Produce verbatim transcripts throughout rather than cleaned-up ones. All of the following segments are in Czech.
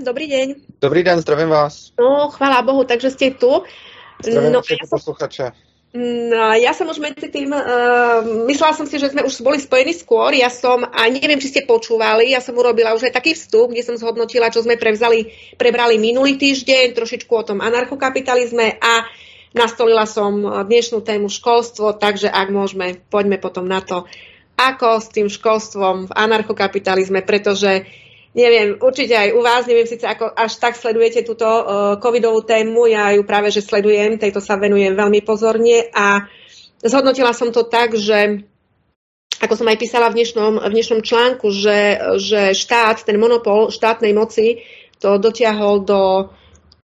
Dobrý deň. Dobrý den, zdravím vás. No, chvála Bohu, takže jste tu. Zdravím no, všetky posluchače. No, ja som už medzi tým, uh, myslela som si, že sme už boli spojení skôr, ja som, a neviem, či ste počúvali, ja som urobila už aj taký vstup, kde som zhodnotila, čo sme prevzali, prebrali minulý týždeň, trošičku o tom anarchokapitalizme a nastolila som dnešnú tému školstvo, takže ak môžeme, poďme potom na to, ako s tým školstvom v anarchokapitalizme, pretože neviem, určite aj u vás, neviem síce ako až tak sledujete túto uh, covidovú tému, ja ju práve že sledujem, tejto sa venujem veľmi pozorne a zhodnotila som to tak, že ako som aj písala v dnešnom, v dnešnom článku, že, že štát, ten monopol štátnej moci to dotiahol do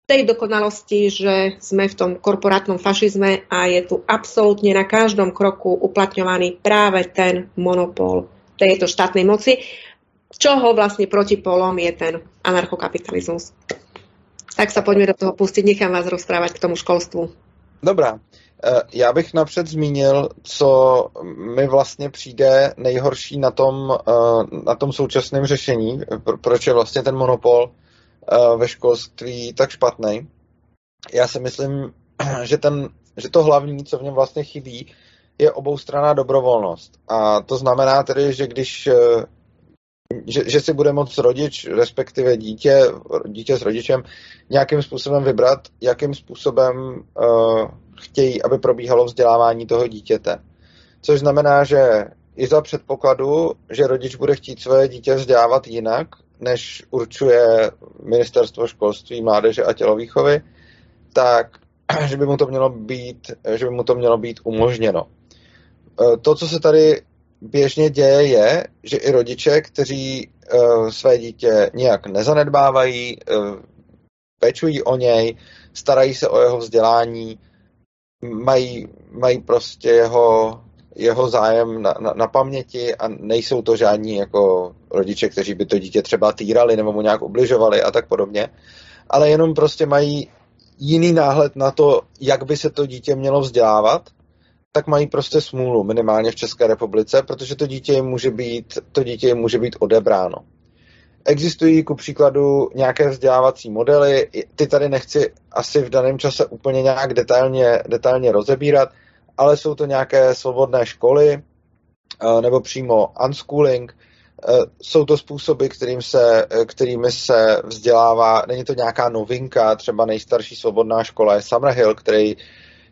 tej dokonalosti, že sme v tom korporátnom fašizme a je tu absolútne na každom kroku uplatňovaný práve ten monopol tejto štátnej moci. Čoho vlastne protipolom je ten anarchokapitalizmus. Tak sa pojďme do toho pustit, nechám vás rozprávať k tomu školstvu. Dobrá, já bych napřed zmínil, co mi vlastně přijde nejhorší na tom, na tom současném řešení, proč je vlastně ten monopol ve školství tak špatný. Já si myslím, že, ten, že to hlavní, co v něm vlastně chybí, je oboustranná dobrovolnost. A to znamená tedy, že když Že, že si bude moct rodič, respektive dítě, dítě s rodičem, nějakým způsobem vybrat, jakým způsobem uh, chtějí, aby probíhalo vzdělávání toho dítěte. Což znamená, že i za předpokladu, že rodič bude chtít své dítě vzdělávat jinak, než určuje Ministerstvo školství, mládeže a tělovýchovy, tak že by mu to mělo být, že by mu to mělo být umožněno. Uh, to, co se tady běžně děje je, že i rodiče, kteří uh, své dítě nějak nezanedbávají, uh, pečují o něj, starají se o jeho vzdělání, mají, mají prostě jeho, jeho zájem na, na, na paměti a nejsou to žádní jako rodiče, kteří by to dítě třeba týrali nebo mu nějak ubližovali a tak podobně, ale jenom prostě mají jiný náhled na to, jak by se to dítě mělo vzdělávat, tak mají prostě smůlu, minimálně v České republice, protože to dítě jim může být, to dítě jim může být odebráno. Existují ku příkladu nějaké vzdělávací modely, ty tady nechci asi v daném čase úplně nějak detailně, detailně rozebírat, ale jsou to nějaké svobodné školy, nebo přímo unschooling, jsou to způsoby, kterým se, kterými se vzdělává, není to nějaká novinka, třeba nejstarší svobodná škola je Summerhill, který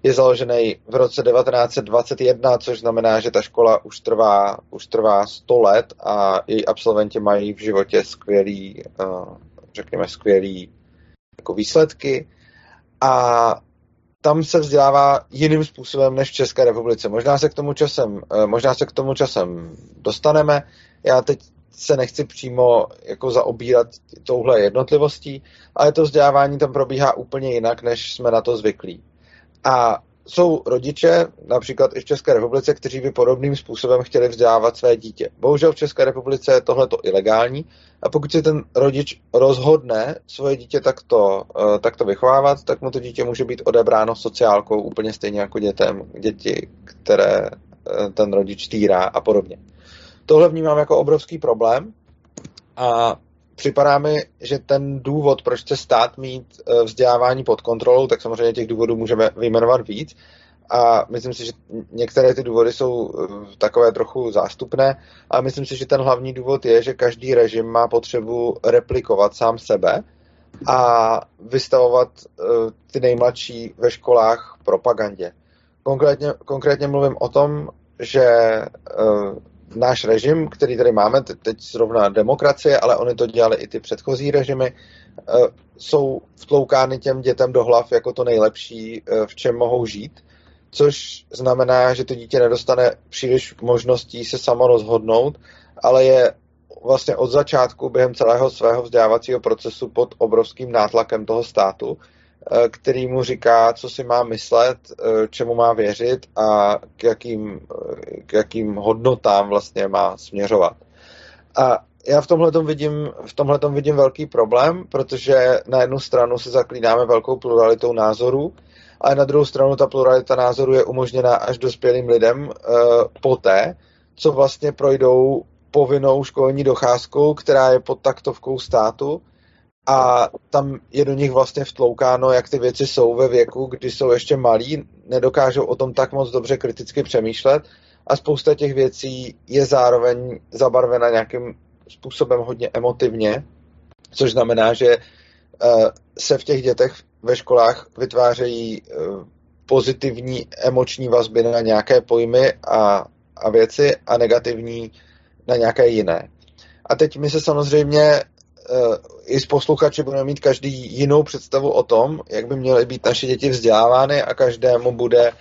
je založený v roce devatenáct set dvacet jedna, což znamená, že ta škola už trvá, už trvá sto let a její absolventi mají v životě skvělý, řekněme, skvělý jako výsledky. A tam se vzdělává jiným způsobem než v České republice. Možná se k tomu časem, možná se k tomu časem dostaneme. Já teď se nechci přímo jako zaobírat touhle jednotlivostí, ale to vzdělávání tam probíhá úplně jinak, než jsme na to zvyklí. A jsou rodiče, například i v České republice, kteří by podobným způsobem chtěli vzdělávat své dítě. Bohužel v České republice je tohleto ilegální a pokud se ten rodič rozhodne svoje dítě takto, takto vychovávat, tak mu to dítě může být odebráno sociálkou úplně stejně jako dětem, děti, které ten rodič týrá a podobně. Tohle vnímám jako obrovský problém a připadá mi, že ten důvod, proč chce stát mít vzdělávání pod kontrolou, tak samozřejmě těch důvodů můžeme vyjmenovat víc. A myslím si, že některé ty důvody jsou takové trochu zástupné, ale myslím si, že ten hlavní důvod je, že každý režim má potřebu replikovat sám sebe a vystavovat ty nejmladší ve školách propagandě. Konkrétně, konkrétně mluvím o tom, že náš režim, který tady máme, teď zrovna demokracie, ale oni to dělali i ty předchozí režimy, jsou vtloukány těm dětem do hlav jako to nejlepší, v čem mohou žít, což znamená, že to dítě nedostane příliš možností se samo rozhodnout, ale je vlastně od začátku během celého svého vzdělávacího procesu pod obrovským nátlakem toho státu, který mu říká, co si má myslet, čemu má věřit a k jakým, k jakým hodnotám vlastně má směřovat. A já v tomhletom vidím, v tomhletom vidím velký problém, protože na jednu stranu se zaklínáme velkou pluralitou názorů, ale na druhou stranu ta pluralita názorů je umožněna až dospělým lidem poté, co vlastně projdou povinnou školní docházkou, která je pod taktovkou státu, a tam je do nich vlastně vtloukáno, jak ty věci jsou ve věku, kdy jsou ještě malí, nedokážou o tom tak moc dobře kriticky přemýšlet a spousta těch věcí je zároveň zabarvena nějakým způsobem hodně emotivně, což znamená, že se v těch dětech ve školách vytvářejí pozitivní emoční vazby na nějaké pojmy a, a věci a negativní na nějaké jiné. A teď my se samozřejmě i s posluchači budeme mít každý jinou představu o tom, jak by měly být naše děti vzdělávány a každému bude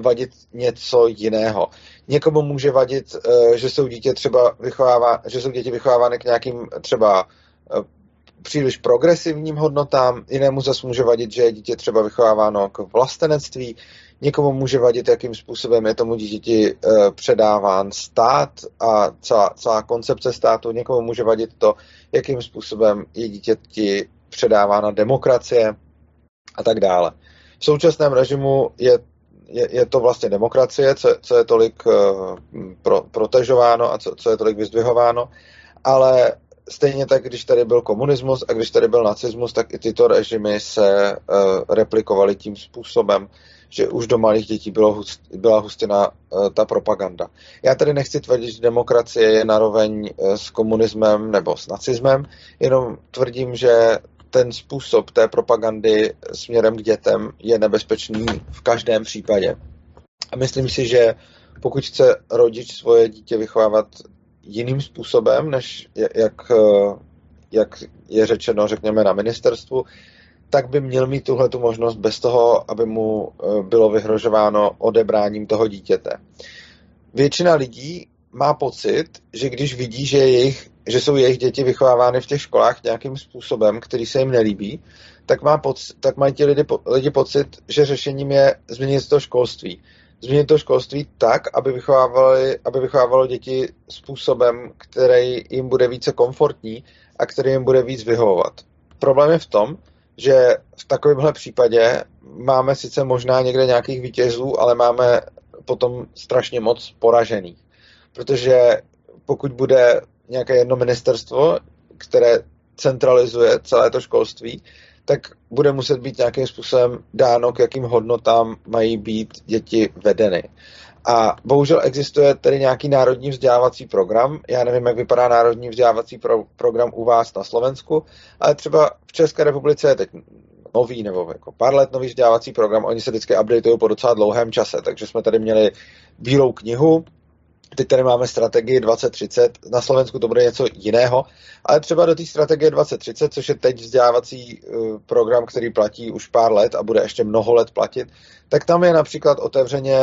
vadit něco jiného. Někomu může vadit, že jsou, dítě třeba vychovává, že jsou děti vychovávány k nějakým třeba příliš progresivním hodnotám, jinému zas může vadit, že je dítě třeba vychováváno k vlastenectví, někomu může vadit, jakým způsobem je tomu dítěti předáván stát a celá, celá koncepce státu, někomu může vadit to, jakým způsobem je dítěti předávána demokracie a tak dále. V současném režimu je, je, je to vlastně demokracie, co, co je tolik pro, protežováno a co, co je tolik vyzdvihováno, ale stejně tak, když tady byl komunismus a když tady byl nacismus, tak i tyto režimy se uh, replikovaly tím způsobem, že už do malých dětí bylo hust, byla hustěna uh, ta propaganda. Já tady nechci tvrdit, že demokracie je naroveň uh, s komunismem nebo s nacismem, jenom tvrdím, že ten způsob té propagandy směrem k dětem je nebezpečný v každém případě. A myslím si, že pokud chce rodič svoje dítě vychovávat jiným způsobem, než jak, jak je řečeno, řekněme, na ministerstvu, tak by měl mít tuhletu možnost bez toho, aby mu bylo vyhrožováno odebráním toho dítěte. Většina lidí má pocit, že když vidí, že, jejich, že jsou jejich děti vychovávány v těch školách nějakým způsobem, který se jim nelíbí, tak, má poc, tak mají ti lidi, lidi pocit, že řešením je změnit to školství. Změnit to školství tak, aby vychovávali, aby vychovávalo děti způsobem, který jim bude více komfortní a který jim bude víc vyhovovat. Problém je v tom, že v takovémhle případě máme sice možná někde nějakých vítězů, ale máme potom strašně moc poražených. Protože pokud bude nějaké jedno ministerstvo, které centralizuje celé to školství, tak bude muset být nějakým způsobem dáno, k jakým hodnotám mají být děti vedeny. A bohužel existuje tedy nějaký národní vzdělávací program. Já nevím, jak vypadá národní vzdělávací pro- program u vás na Slovensku, ale třeba v České republice je teď nový nebo jako pár let nový vzdělávací program. Oni se vždycky updateují po docela dlouhém čase, takže jsme tady měli bílou knihu, teď tady máme strategii dvacet třicet, na Slovensku to bude něco jiného, ale třeba do té strategie dvacet třicet, což je teď vzdělávací program, který platí už pár let a bude ještě mnoho let platit, tak tam je například otevřeně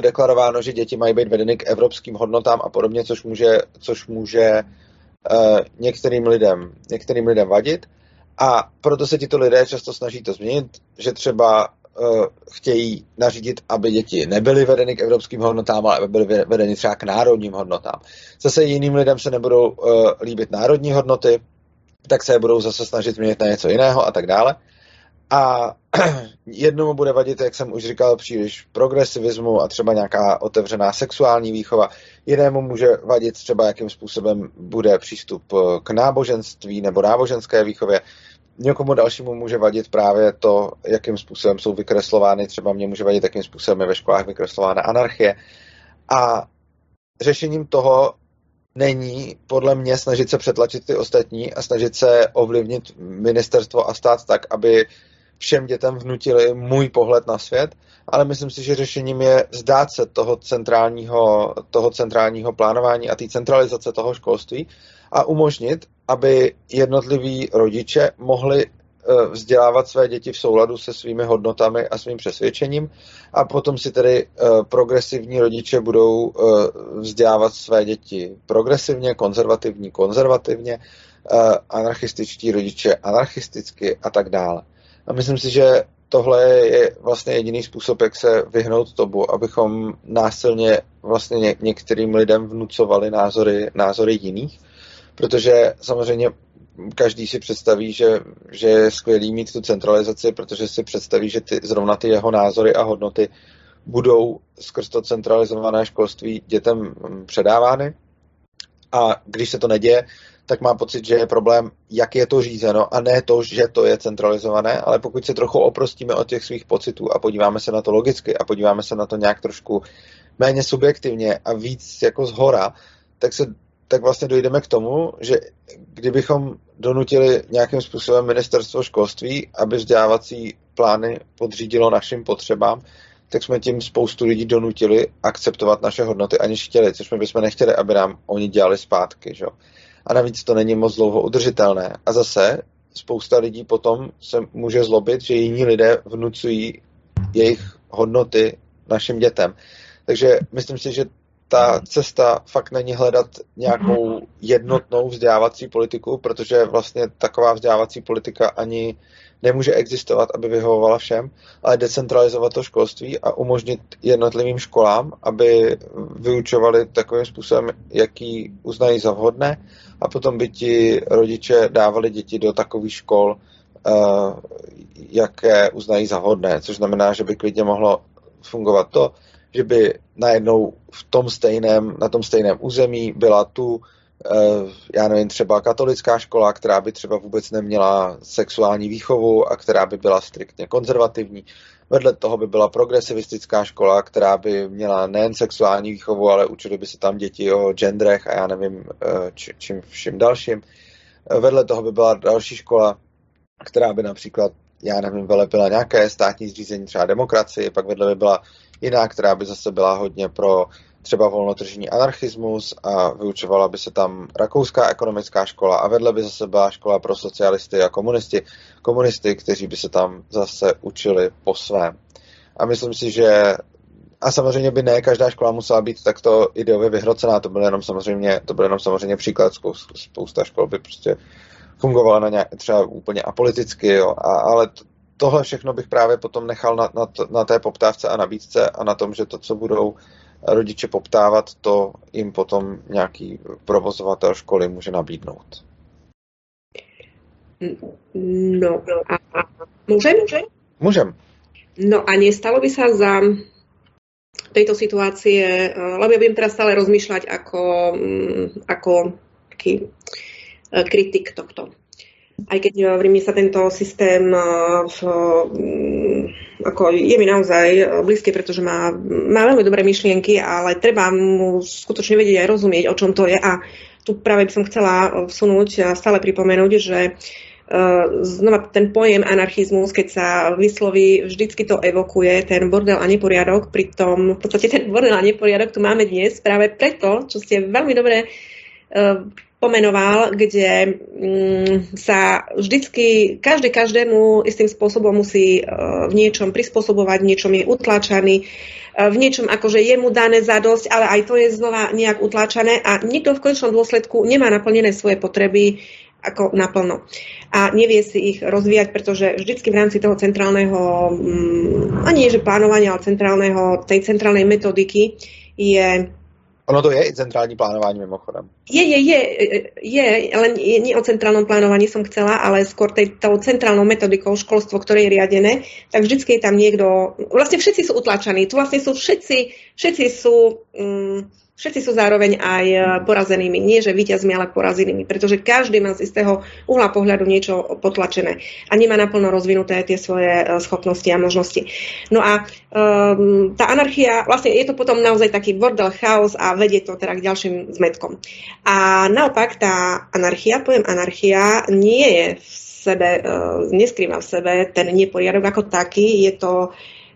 deklarováno, že děti mají být vedeny k evropským hodnotám a podobně, což může, což může některým lidem, některým lidem vadit. A proto se tito lidé často snaží to změnit, že třeba chtějí nařídit, aby děti nebyly vedeny k evropským hodnotám, ale aby byly vedeny třeba k národním hodnotám. Zase jiným lidem se nebudou uh, líbit národní hodnoty, tak se budou zase snažit měnit na něco jiného a tak dále. A jednomu bude vadit, jak jsem už říkal, příliš progresivismu a třeba nějaká otevřená sexuální výchova. Jinému může vadit třeba, jakým způsobem bude přístup k náboženství nebo náboženské výchově. Někomu dalšímu může vadit právě to, jakým způsobem jsou vykreslovány, třeba mě může vadit, jakým způsobem je ve školách vykreslována anarchie. A řešením toho není podle mě snažit se přetlačit ty ostatní a snažit se ovlivnit ministerstvo a stát tak, aby všem dětem vnutili můj pohled na svět, ale myslím si, že řešením je vzdát se toho centrálního, toho centrálního plánování a té centralizace toho školství a umožnit, aby jednotliví rodiče mohli vzdělávat své děti v souladu se svými hodnotami a svým přesvědčením a potom si tedy progresivní rodiče budou vzdělávat své děti progresivně, konzervativní konzervativně, anarchističtí rodiče anarchisticky a tak dále. A myslím si, že tohle je vlastně jediný způsob, jak se vyhnout tomu, abychom násilně vlastně ně, některým lidem vnucovali názory, názory jiných, protože samozřejmě každý si představí, že, že je skvělý mít tu centralizaci, protože si představí, že ty, zrovna ty jeho názory a hodnoty budou skrz to centralizované školství dětem předávány. A když se to neděje, tak mám pocit, že je problém, jak je to řízeno, a ne to, že to je centralizované, ale pokud se trochu oprostíme od těch svých pocitů a podíváme se na to logicky a podíváme se na to nějak trošku méně subjektivně a víc jako zhora, tak se tak vlastně dojdeme k tomu, že kdybychom donutili nějakým způsobem ministerstvo školství, aby vzdělávací plány podřídilo našim potřebám, tak jsme tím spoustu lidí donutili akceptovat naše hodnoty, aniž chtěli, což my bychom nechtěli, aby nám oni dělali zpátky. Že? A navíc to není moc dlouho udržitelné. A zase spousta lidí potom se může zlobit, že jiní lidé vnucují jejich hodnoty našim dětem. Takže myslím si, že ta cesta fakt není hledat nějakou jednotnou vzdělávací politiku, protože vlastně taková vzdělávací politika ani nemůže existovat, aby vyhovovala všem, ale decentralizovat to školství a umožnit jednotlivým školám, aby vyučovali takovým způsobem, jaký uznají za vhodné, a potom by ti rodiče dávali děti do takových škol, jaké uznají za vhodné, což znamená, že by klidně mohlo fungovat to, že by najednou v tom stejném, na tom stejném území byla tu, já nevím, třeba katolická škola, která by třeba vůbec neměla sexuální výchovu a která by byla striktně konzervativní. Vedle toho by byla progresivistická škola, která by měla nejen sexuální výchovu, ale učili by se tam děti o genderech a já nevím, či, čím vším dalším. Vedle toho by byla další škola, která by například, já nevím, velepila nějaké státní zřízení, třeba demokracie, pak vedle by byla jiná, která by zase byla hodně pro třeba volnotržní anarchismus a vyučovala by se tam rakouská ekonomická škola, a vedle by zase byla škola pro socialisty a komunisty, komunisty, kteří by se tam zase učili po svém. A myslím si, že a samozřejmě by ne každá škola musela být takto ideově vyhrocená, to bylo jenom samozřejmě, to bylo jenom samozřejmě příklad, spousta škol by prostě fungovala na nějak, třeba úplně apoliticky, jo, a, ale t- tohle všechno bych právě potom nechal na, na, t- na té poptávce a nabídce a na tom, že to, co budou rodiče poptávat, to jim potom nějaký provozovatel školy může nabídnout. No a můžem? Můžem. No a nestalo by sa za tejto situácie, lebo ja budem teraz stále rozmýšľať ako, ako taký kritik tohto. Aj keď v Ríme sa tento systém v, ako je mi naozaj blízky, pretože má, má veľmi dobré myšlienky, ale treba mu skutočne vedieť aj rozumieť, o čom to je. A tu práve by som chcela vsunúť a stále pripomenúť, že znova ten pojem anarchizmus, keď sa vysloví, vždycky to evokuje ten bordel a neporiadok, pritom v podstate ten bordel a neporiadok tu máme dnes práve preto, čo ste veľmi dobre pomenoval, kde sa vždycky každý každému istým spôsobom musí v niečom prispôsobovať, v niečom je utlačaný, v niečom akože je mu dané zadosť, ale aj to je znova nejak utlačané a nikto v konečnom dôsledku nemá naplnené svoje potreby ako naplno. A nevie si ich rozvíjať, pretože vždycky v rámci toho centrálneho, ani nie že plánovania, ale centrálneho, tej centrálnej metodiky je... Ono to je i centrální plánování mimochodem. Je, je, je, je, ale nie o centrálnom plánovaní som chcela, ale skôr tej, tou centrálnou metodikou školstvo, ktoré je riadené, tak vždycky je tam niekto, vlastne všetci sú utlačaní, tu vlastne sú všetci, všetci sú, všetci sú zároveň aj porazenými, nie že víťazmi, ale porazenými, pretože každý má z istého uhla pohľadu niečo potlačené a nemá naplno rozvinuté tie svoje schopnosti a možnosti. No a um, tá anarchia, vlastne je to potom naozaj taký bordel, chaos a vedie to teda k ďalším zmetkom. A naopak tá anarchia, pojem anarchia, nie je v sebe, neskrýva v sebe ten neporiadok ako taký, je to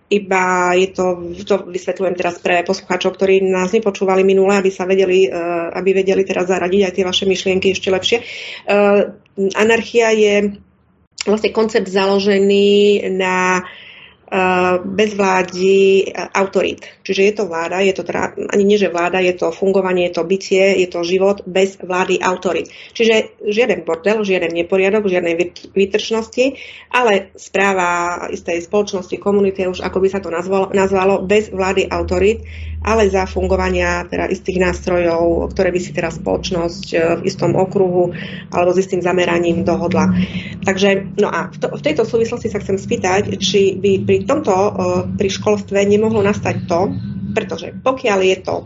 iba, je to, to vysvetľujem teraz pre poslucháčov, ktorí nás nepočúvali minule, aby sa vedeli, aby vedeli teraz zaradiť aj tie vaše myšlienky ešte lepšie. Anarchia je vlastne koncept založený na bezvládí autorít. Čiže je to vláda, je to teda, ani nie že vláda, je to fungovanie, je to bytie, je to život bez vlády autorít. Čiže žiaden bordel, žiaden neporiadok, žiadnej výtrčnosti, ale správa istej spoločnosti, komunity, už ako by sa to nazvalo, nazvalo bez vlády autorít, ale za fungovania teda istých nástrojov, ktoré by si teraz spoločnosť v istom okruhu alebo s istým zameraním dohodla. Takže, no a v, to, v tejto súvislosti sa chcem spýtať, či by pri Pri tomto, pri školstve nemohlo nastať to, pretože pokiaľ je to,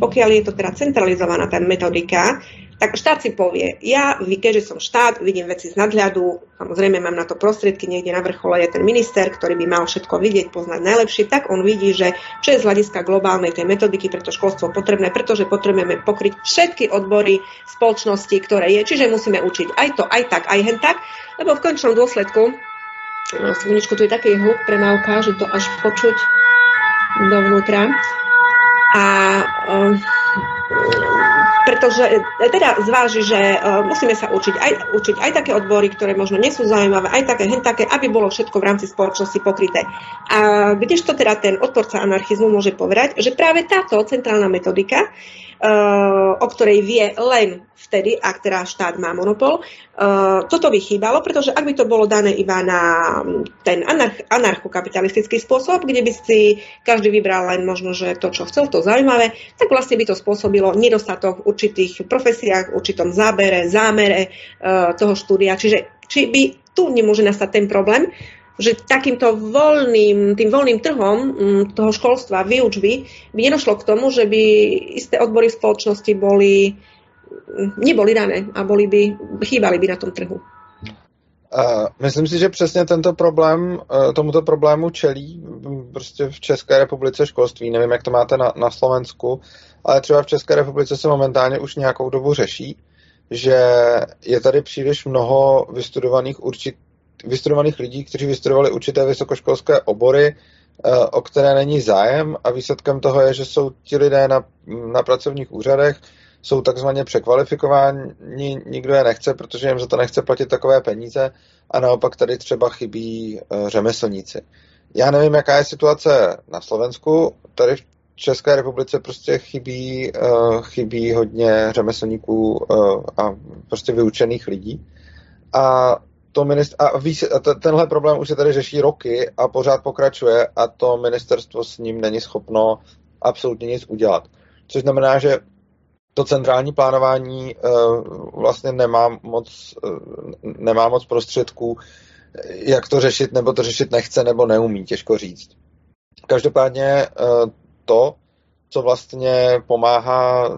pokiaľ je to teda centralizovaná tá metodika, tak štát si povie, ja, keďže som štát, vidím veci z nadhľadu, samozrejme mám na to prostriedky, niekde na vrchole je ten minister, ktorý by mal všetko vidieť, poznať najlepšie, tak on vidí, že čo je z hľadiska globálnej tej metodiky, preto školstvo potrebné, pretože potrebujeme pokryť všetky odbory spoločnosti, ktoré je, čiže musíme učiť aj to, aj tak, aj hen tak, lebo v končnom dôsledku, sekundečku, tu je taký hluk premávka, že to až počuť dovnútra. A um, pretože teda zváži, že uh, musíme sa učiť aj, učiť aj také odbory, ktoré možno nie sú zaujímavé, aj také, hen také, aby bolo všetko v rámci spoločnosti pokryté. A kdežto teda ten odporca anarchizmu môže povedať, že práve táto centrálna metodika, uh, o ktorej vie len vtedy, ak teda štát má monopol, uh, toto by chýbalo, pretože ak by to bolo dané iba na ten anarch- anarchokapitalistický spôsob, kde by si každý vybral len možno, že to, čo chcel, to zaujímavé, tak vlastne by to spôsobilo nedostatok v určitých profesiách, v určitom zábere, zámere e, toho štúdia. Čiže či by tu nemôže nastať ten problém, že takýmto voľným, tým voľným trhom m, toho školstva, výučby by nedošlo k tomu, že by isté odbory v spoločnosti boli, neboli dané a boli by, chýbali by na tom trhu. Myslím si, že přesně tento problém, tomuto problému čelí prostě v České republice školství. Nevím, jak to máte na, na Slovensku, ale třeba v České republice se momentálně už nějakou dobu řeší, že je tady příliš mnoho vystudovaných, určit, vystudovaných lidí, kteří vystudovali určité vysokoškolské obory, o které není zájem, a výsledkem toho je, že jsou ti lidé na, na pracovních úřadech, jsou takzvaně překvalifikováni, nikdo je nechce, protože jim za to nechce platit takové peníze, a naopak tady třeba chybí řemeslníci. Já nevím, jaká je situace na Slovensku, tady v České republice prostě chybí, chybí hodně řemeslníků a prostě vyučených lidí. A, to minist- a, výs- a t- tenhle problém už se tady řeší roky a pořád pokračuje a to ministerstvo s ním není schopno absolutně nic udělat. Což znamená, že to centrální plánování vlastně nemá moc, nemá moc prostředků, jak to řešit, nebo to řešit nechce, nebo neumí, těžko říct. Každopádně to, co vlastně pomáhá,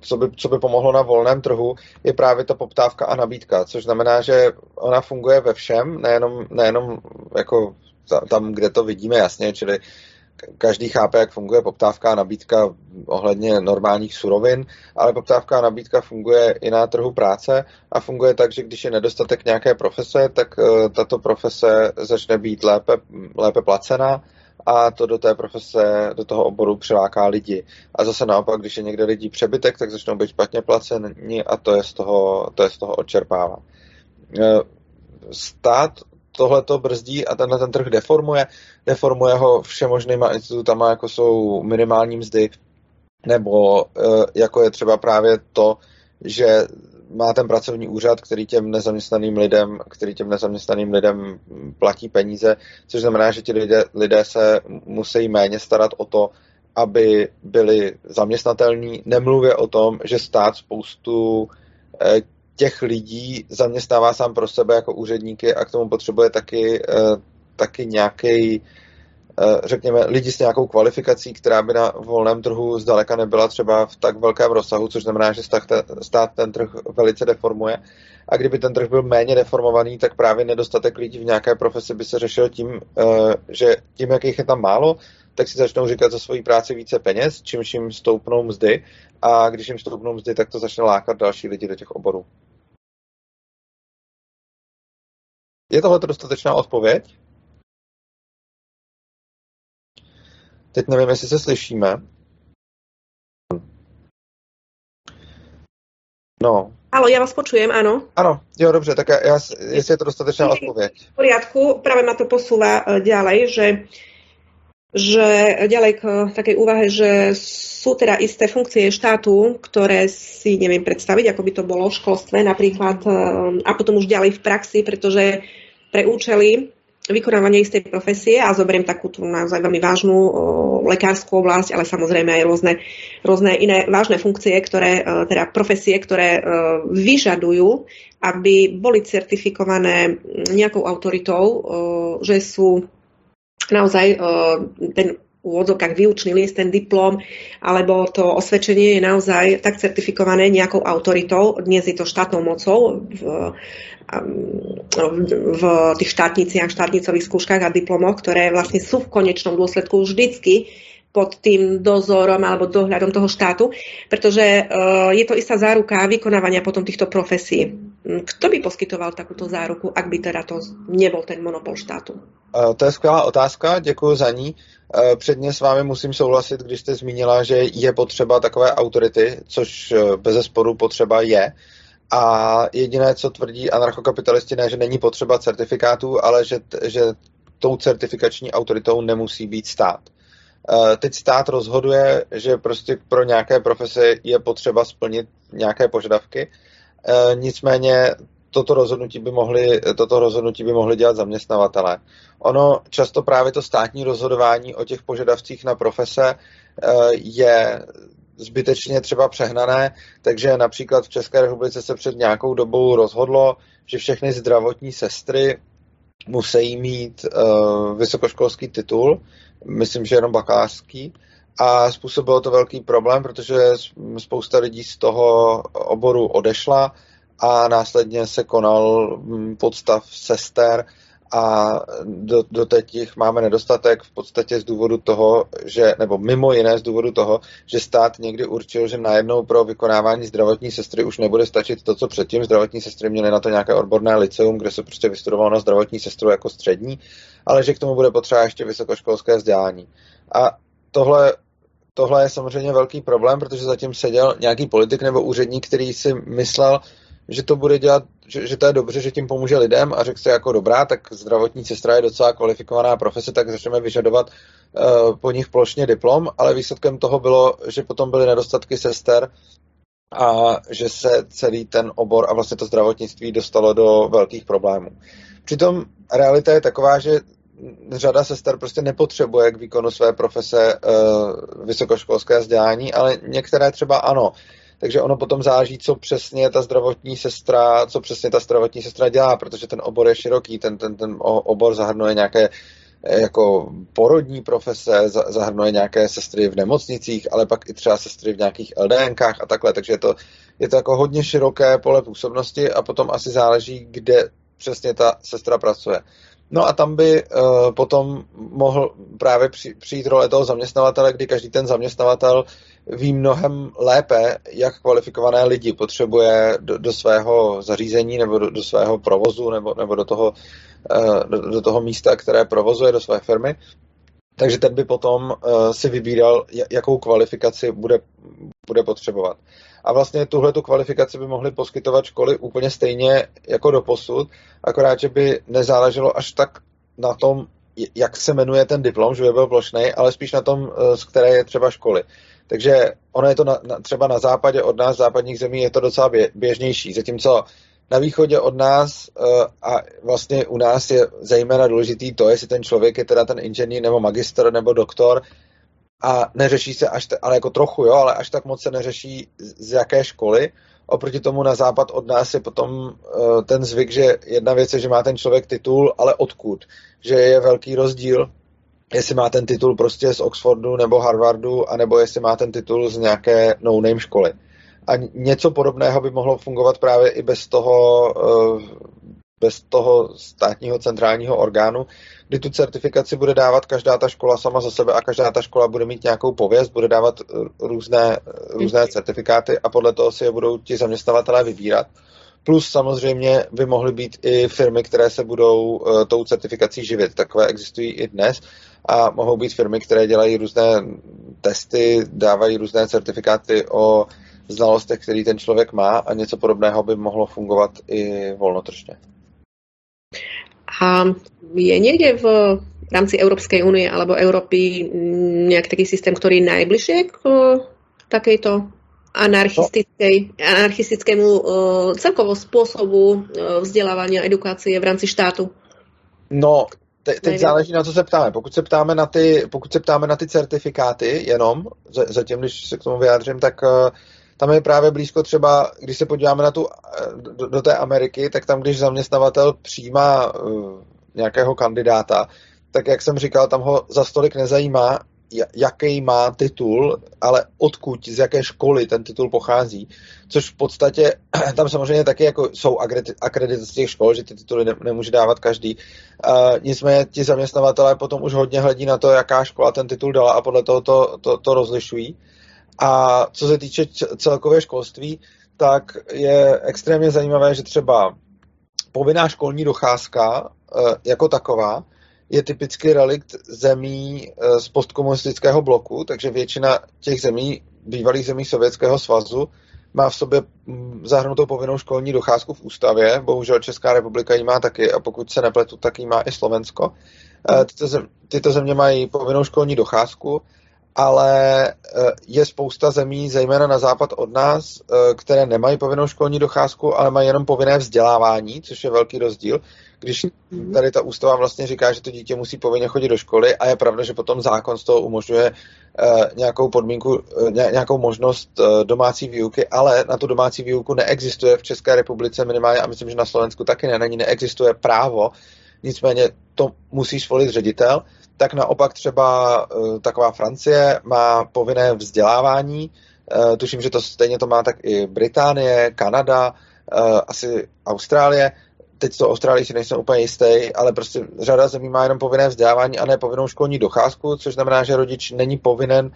co by, co by pomohlo na volném trhu, je právě ta poptávka a nabídka, což znamená, že ona funguje ve všem, nejenom, nejenom jako tam, kde to vidíme jasně, čili každý chápe, jak funguje poptávka a nabídka ohledně normálních surovin, ale poptávka a nabídka funguje i na trhu práce a funguje tak, že když je nedostatek nějaké profese, tak tato profese začne být lépe, lépe placená a to do té profese, do toho oboru přiláká lidi. A zase naopak, když je někde lidí přebytek, tak začnou být špatně placeni a to je z toho, to je z toho odčerpává. Stát tohle to brzdí a tenhle ten trh deformuje. Deformuje ho všemožnýma institutama, jako jsou minimální mzdy, nebo jako je třeba právě to, že má ten pracovní úřad, který těm nezaměstnaným lidem, který těm nezaměstnaným lidem platí peníze, což znamená, že ti lidé, lidé se musí méně starat o to, aby byli zaměstnatelní. Nemluvě o tom, že stát spoustu těch lidí zaměstnává sám pro sebe jako úředníky a k tomu potřebuje taky, taky nějaký, řekněme, lidi s nějakou kvalifikací, která by na volném trhu zdaleka nebyla třeba v tak velkém rozsahu, což znamená, že stát ten trh velice deformuje. A kdyby ten trh byl méně deformovaný, tak právě nedostatek lidí v nějaké profesi by se řešil tím, že tím, jak jich je tam málo, tak si začnou říkat za svoji práci více peněz, čímž jim stoupnou mzdy. A když jim stoupnou mzdy, tak to začne lákat další lidi do těch oborů. Je tohle dostatečná odpověď? Teď nevím, jestli se slyšíme. No. Halo, já vás počujem, ano. Ano, jo, dobře, tak já, jestli je to dostatečná odpověď. V poriadku, právě na to posouvá ďalej, že že ďalej k takej úvahe, že sú teda isté funkcie štátu, ktoré si neviem predstaviť, ako by to bolo v školstve napríklad a potom už ďalej v praxi, pretože pre účely vykonávania istej profesie a zoberiem takú tú naozaj veľmi vážnu o, lekárskú oblasť, ale samozrejme aj rôzne, rôzne iné vážne funkcie, ktoré, teda profesie, ktoré vyžadujú, aby boli certifikované nejakou autoritou, že sú naozaj ten úvodzovkách výučný list, ten diplom, alebo to osvedčenie je naozaj tak certifikované nejakou autoritou, dnes je to štátnou mocou v, v tých štátniciach, štátnicových skúškach a diplomoch, ktoré vlastne sú v konečnom dôsledku vždycky pod tým dozorom alebo dohľadom toho štátu, pretože je to istá záruka vykonávania potom týchto profesí. Kto by poskytoval takúto záruku, ak by teda to nebyl ten monopol štátu? To je skvělá otázka, děkuji za ní. Předně s vámi musím souhlasit, když jste zmínila, že je potřeba takové autority, což bezesporu potřeba je. A jediné, co tvrdí anarchokapitalisti, ne, že není potřeba certifikátů, ale že, že tou certifikační autoritou nemusí být stát. Teď stát rozhoduje, že prostě pro nějaké profese je potřeba splnit nějaké požadavky. Nicméně toto rozhodnutí by mohli, toto rozhodnutí by mohli dělat zaměstnavatelé. Ono často právě to státní rozhodování o těch požadavcích na profese je zbytečně třeba přehnané, takže například v České republice se před nějakou dobou rozhodlo, že všechny zdravotní sestry musí mít vysokoškolský titul, myslím, že jenom bakalářský, a způsobilo to velký problém, protože spousta lidí z toho oboru odešla a následně se konal podstav sester a do, do teď jich máme nedostatek v podstatě z důvodu toho, že, nebo mimo jiné z důvodu toho, že stát někdy určil, že najednou pro vykonávání zdravotní sestry už nebude stačit to, co předtím. Zdravotní sestry měly na to nějaké odborné liceum, kde se prostě vystudovalo na zdravotní sestru jako střední, ale že k tomu bude potřeba ještě vysokoškolské vzdělání. A tohle Tohle je samozřejmě velký problém, protože zatím seděl nějaký politik nebo úředník, který si myslel, že to bude dělat, že, že to je dobře, že tím pomůže lidem a řekl si jako dobrá, tak zdravotní sestra je docela kvalifikovaná profese, tak začneme vyžadovat uh, po nich plošně diplom, ale výsledkem toho bylo, že potom byly nedostatky sester a že se celý ten obor a vlastně to zdravotnictví dostalo do velkých problémů. Přitom realita je taková, že řada sester prostě nepotřebuje k výkonu své profese uh, vysokoškolské vzdělání, ale některé třeba ano. Takže ono potom záleží, co přesně ta zdravotní sestra, co přesně ta zdravotní sestra dělá, protože ten obor je široký, ten, ten, ten obor zahrnuje nějaké jako porodní profese, zahrnuje nějaké sestry v nemocnicích, ale pak i třeba sestry v nějakých el dé enkách a takhle. Takže je to, je to jako hodně široké pole působnosti a potom asi záleží, kde přesně ta sestra pracuje. No a tam by uh, potom mohl právě přijít role toho zaměstnavatele, kdy každý ten zaměstnavatel ví mnohem lépe, jak kvalifikované lidi potřebuje do, do svého zařízení nebo do, do svého provozu nebo, nebo do, toho, uh, do, do toho místa, které provozuje, do své firmy. Takže ten by potom uh, si vybíral, jakou kvalifikaci bude, bude potřebovat. A vlastně tuhle tu kvalifikaci by mohly poskytovat školy úplně stejně jako doposud, akorát, že by nezáleželo až tak na tom, jak se jmenuje ten diplom, že by byl plošnej, ale spíš na tom, z které je třeba školy. Takže ono je to na, na, třeba na západě od nás, západních zemí, je to docela běžnější. Zatímco na východě od nás a vlastně u nás je zejména důležitý to, jestli ten člověk je teda ten inženýr nebo magistr nebo doktor, a neřeší se až, te, ale jako trochu, jo, ale až tak moc se neřeší z jaké školy. Oproti tomu na západ od nás je potom ten zvyk, že jedna věc je, že má ten člověk titul, ale odkud. Že je velký rozdíl, jestli má ten titul prostě z Oxfordu nebo Harvardu, anebo jestli má ten titul z nějaké no-name školy. A něco podobného by mohlo fungovat právě i bez toho, bez toho státního centrálního orgánu, kdy tu certifikaci bude dávat každá ta škola sama za sebe a každá ta škola bude mít nějakou pověst, bude dávat různé, různé certifikáty a podle toho si je budou ti zaměstnavatelé vybírat. Plus samozřejmě by mohly být i firmy, které se budou uh, tou certifikací živit. Takové existují i dnes a mohou být firmy, které dělají různé testy, dávají různé certifikáty o znalostech, který ten člověk má a něco podobného by mohlo fungovat i volnotržně. A je někde v rámci Európskej únie alebo Európy nějaký taký systém, který je najbližší k takejto anarchistickému celkovo způsobu vzdělávání a edukácie v rámci štátu? No, te, teď záleží, na co se ptáme. Pokud se ptáme na ty, pokud se ptáme na ty certifikáty jenom, zatím, když se k tomu vyjádřím, tak tam je právě blízko třeba, když se podíváme na tu, do, do té Ameriky, tak tam, když zaměstnavatel přijímá uh, nějakého kandidáta, tak jak jsem říkal, tam ho za stolik nezajímá, jaký má titul, ale odkud, z jaké školy ten titul pochází, což v podstatě tam samozřejmě taky jako jsou akreditace těch škol, že ty tituly ne, nemůže dávat každý. Uh, nicméně ti zaměstnavatelé potom už hodně hledí na to, jaká škola ten titul dala a podle toho to, to, to rozlišují. A co se týče celkové školství, tak je extrémně zajímavé, že třeba povinná školní docházka uh, jako taková je typický relikt zemí z postkomunistického bloku, takže většina těch zemí, bývalých zemí Sovětského svazu, má v sobě zahrnutou povinnou školní docházku v ústavě. Bohužel Česká republika ji má taky a pokud se nepletu, tak ji má i Slovensko. Tyto země, tyto země mají povinnou školní docházku, ale je spousta zemí, zejména na západ od nás, které nemají povinnou školní docházku, ale mají jenom povinné vzdělávání, což je velký rozdíl. Když tady ta ústava vlastně říká, že to dítě musí povinně chodit do školy a je pravda, že potom zákon z toho umožňuje nějakou podmínku, nějakou možnost domácí výuky, ale na tu domácí výuku neexistuje v České republice minimálně a myslím, že na Slovensku taky ne, na ní neexistuje právo, nicméně to musí zvolit ředitel. Tak naopak třeba taková Francie má povinné vzdělávání, tuším, že to stejně to má tak i Británie, Kanada, asi Austrálie. Teď to Austrálii si nejsem úplně jistý, ale prostě řada zemí má jenom povinné vzdělávání a ne povinnou školní docházku, což znamená, že rodič není povinen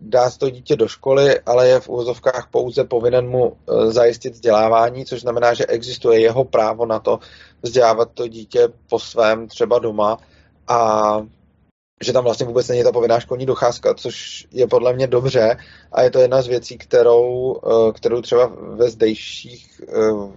dát to dítě do školy, ale je v uvozovkách pouze povinen mu zajistit vzdělávání, což znamená, že existuje jeho právo na to vzdělávat to dítě po svém třeba doma a že tam vlastně vůbec není ta povinná školní docházka, což je podle mě dobře a je to jedna z věcí, kterou, kterou třeba ve zdejších,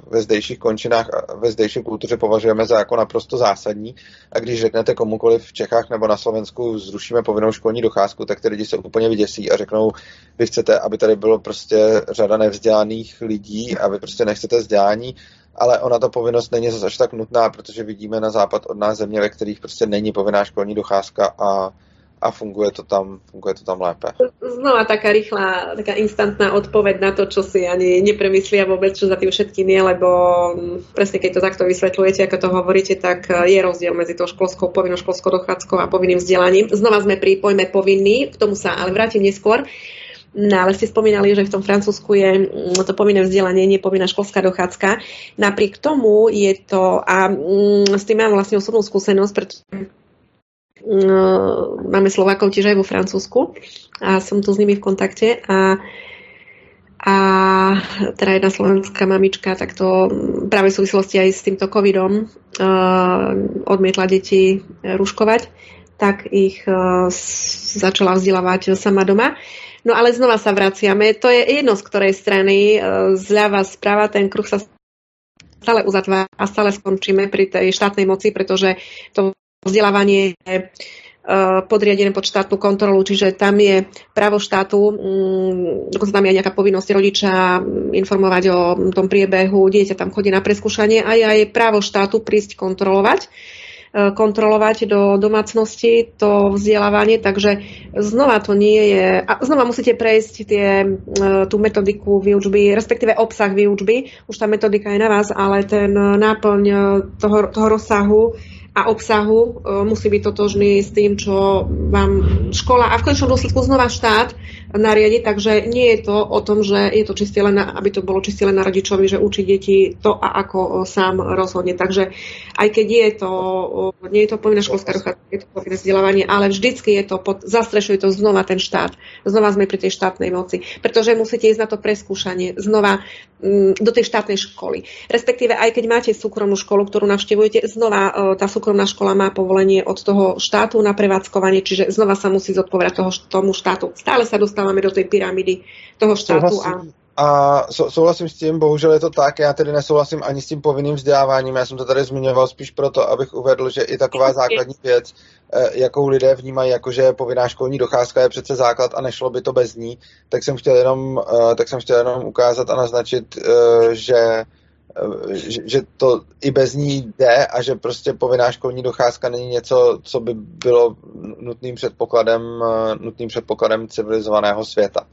ve zdejších končinách a ve zdejší kultuře považujeme za jako naprosto zásadní a když řeknete komukoliv v Čechách nebo na Slovensku zrušíme povinnou školní docházku, tak ty lidi se úplně vyděsí a řeknou, vy chcete, aby tady bylo prostě řada nevzdělaných lidí a vy prostě nechcete vzdělání, ale ona ta povinnost není zase až tak nutná, protože vidíme na západ od nás země, ve kterých prostě není povinná školní docházka a, a funguje to tam, funguje to tam lépe. Znova taká rýchla, taká instantná odpoveď na to, čo si ani nepremyslia vôbec, čo za tým všetkým je, lebo presne keď to takto vysvetľujete, ako to hovoríte, tak je rozdiel medzi tou školskou, povinnou školskou dochádzkou a povinným vzdelaním. Znova sme pri pojme povinný, k tomu sa ale vrátim neskôr. No, ale ste spomínali, že v tom Francúzsku je to povinné vzdelanie, nie povinná školská dochádzka. Napriek tomu je to, a s tým mám vlastne osobnú skúsenosť, pretože máme Slovákov tiež aj vo Francúzsku a som tu s nimi v kontakte a a teda jedna slovenská mamička takto práve v súvislosti aj s týmto covidom odmietla deti ruškovať, tak ich začala vzdelávať sama doma. No ale znova sa vraciame, to je jedno z ktorej strany, zľava, správa, ten kruh sa stále uzatvára a stále skončíme pri tej štátnej moci, pretože to vzdelávanie je podriadené pod štátnu kontrolu, čiže tam je právo štátu, dokonca tam je aj nejaká povinnosť rodiča informovať o tom priebehu, dieťa tam chodí na preskúšanie a je aj právo štátu prísť kontrolovať. kontrolovať do domácnosti to vzdelávanie, takže znova to nie je, a znova musíte prejsť tie, tú metodiku výučby, respektíve obsah výučby, už tá metodika je na vás, ale ten náplň toho, toho rozsahu a obsahu musí byť totožný s tým, čo vám škola a v konečnom dôsledku znova štát nariadi, takže nie je to o tom, že je to čiste len, aby to bolo čiste len na rodičovi, že učí deti to a ako sám rozhodne. Takže aj keď je to, nie je to povinná školská dochádzka, je to povinné vzdelávanie, ale vždycky je to, pod, zastrešuje to znova ten štát. Znova sme pri tej štátnej moci, pretože musíte ísť na to preskúšanie znova do tej štátnej školy. Respektíve aj keď máte súkromnú školu, ktorú navštevujete, znova tá súkromná škola má povolenie od toho štátu na prevádzkovanie, čiže znova sa musí zodpovedať toho, tomu štátu. Stále sa dostávame do tej pyramidy toho štátu. Souhlasím. A... a souhlasím s tím, bohužel je to tak, já tedy nesouhlasím ani s tím povinným vzděláváním, já jsem to tady zmiňoval spíš proto, abych uvedl, že i taková základní věc, jakou lidé vnímají, jakože povinná školní docházka je přece základ a nešlo by to bez ní, tak jsem chtěl jenom, tak jsem chtěl jenom ukázat a naznačit, že že to i bez ní jde a že prostě povinná školní docházka není něco, co by bylo nutným předpokladem, nutným předpokladem civilizovaného světa.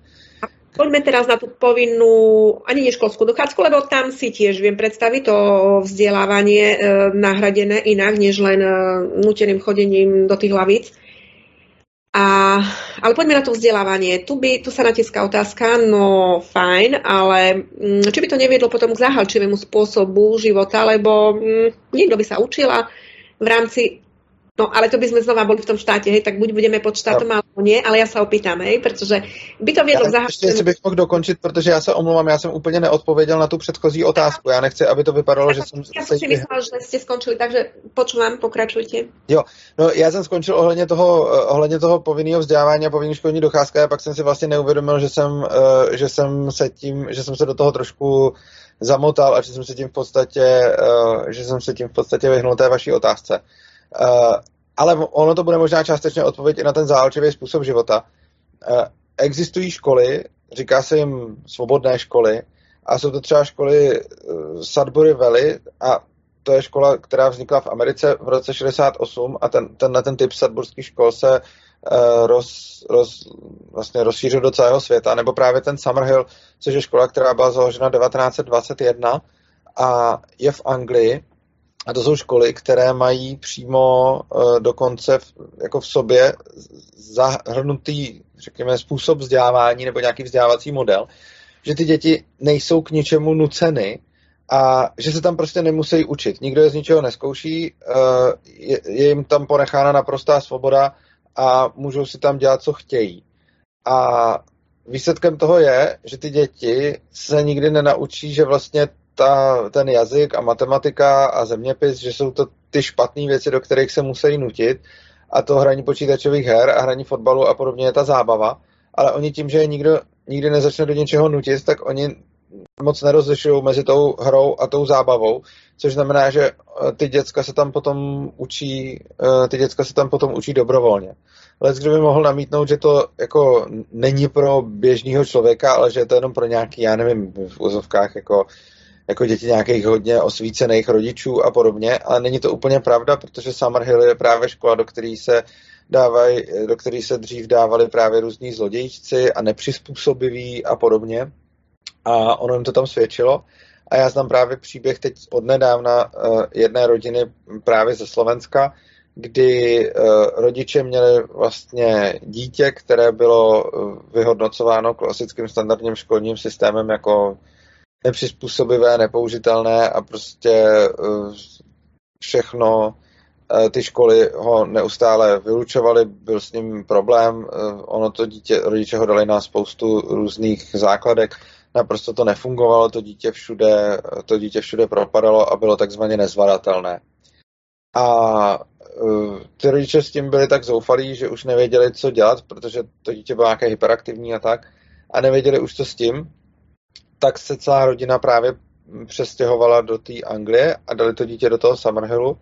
Poďme teraz na tú povinnú, ani neškolskú dochádzku, lebo tam si tiež viem predstaviť to vzdelávanie nahradené inak, než len nuteným chodením do tých lavíc. A, ale poďme na to vzdelávanie. Tu, by, tu sa natiská otázka, no fajn, ale či by to neviedlo potom k zahalčivému spôsobu života, lebo hm, niekto by sa učila v rámci, no ale to by sme znova boli v tom štáte, hej, tak buď budeme pod štátom, no. alebo nie, ale ja sa opýtam, hej, pretože by to viedlo k zahalčivému... Ešte bych mohl dokončit, protože ja sa omluvám, ja som úplne neodpovedel na tú predchozí otázku, ja nechci, aby to vypadalo, že som... Ja som si myslel, že ste skončili, takže počúvam, pokračujte. Jo, no já jsem skončil ohledně toho, ohledně toho povinného vzdělávání a povinné školní docházky a pak jsem si vlastně neuvědomil, že jsem, že jsem se tím, že jsem se do toho trošku zamotal a že jsem se tím v podstatě, že jsem se tím v podstatě vyhnul té vaší otázce. Ale ono to bude možná částečně odpověď i na ten záhalčivý způsob života. Existují školy, říká se jim svobodné školy, a jsou to třeba školy Sudbury Valley a to je škola, která vznikla v Americe v roce šedesát osm a ten, tenhle ten typ sudburských škol se uh, roz, roz, vlastně rozšířil do celého světa, nebo právě ten Summerhill, což je škola, která byla založena devatenáct dvacet jedna a je v Anglii. A to jsou školy, které mají přímo uh, dokonce v, jako v sobě zahrnutý, řekněme, způsob vzdělávání nebo nějaký vzdělávací model, že ty děti nejsou k ničemu nuceny, a že se tam prostě nemusí učit. Nikdo je z ničeho neskouší, je, je jim tam ponechána naprostá svoboda a můžou si tam dělat, co chtějí. A výsledkem toho je, že ty děti se nikdy nenaučí, že vlastně ta, ten jazyk a matematika a zeměpis, že jsou to ty špatné věci, do kterých se musí nutit. A to hraní počítačových her a hraní fotbalu a podobně je ta zábava. Ale oni tím, že je nikdo nikdy nezačne do něčeho nutit, tak oni moc nerozlišují mezi tou hrou a tou zábavou, což znamená, že ty děcka se tam potom učí, ty děcka se tam potom učí dobrovolně. Lec, kdo by mohl namítnout, že to jako není pro běžného člověka, ale že je to jenom pro nějaký, já nevím, v úzovkách jako, jako děti nějakých hodně osvícených rodičů a podobně, ale není to úplně pravda, protože Summerhill je právě škola, do které se dávají, do které se dřív dávali právě různí zlodějci a nepřizpůsobiví a podobně. A ono jim to tam svědčilo. A já znám právě příběh teď odnedávna jedné rodiny právě ze Slovenska, kdy rodiče měli vlastně dítě, které bylo vyhodnocováno klasickým standardním školním systémem jako nepřizpůsobivé, nepoužitelné a prostě všechno, ty školy ho neustále vylučovaly, byl s ním problém, ono to dítě, rodiče ho dali na spoustu různých základek, naprosto to nefungovalo, to dítě všude, to dítě všude propadalo a bylo takzvaně nezvladatelné. A uh, ty rodiče s tím byli tak zoufalí, že už nevěděli, co dělat, protože to dítě bylo nějaké hyperaktivní a tak, a nevěděli už, co s tím, tak se celá rodina právě přestěhovala do té Anglie a dali to dítě do toho Summerhillu,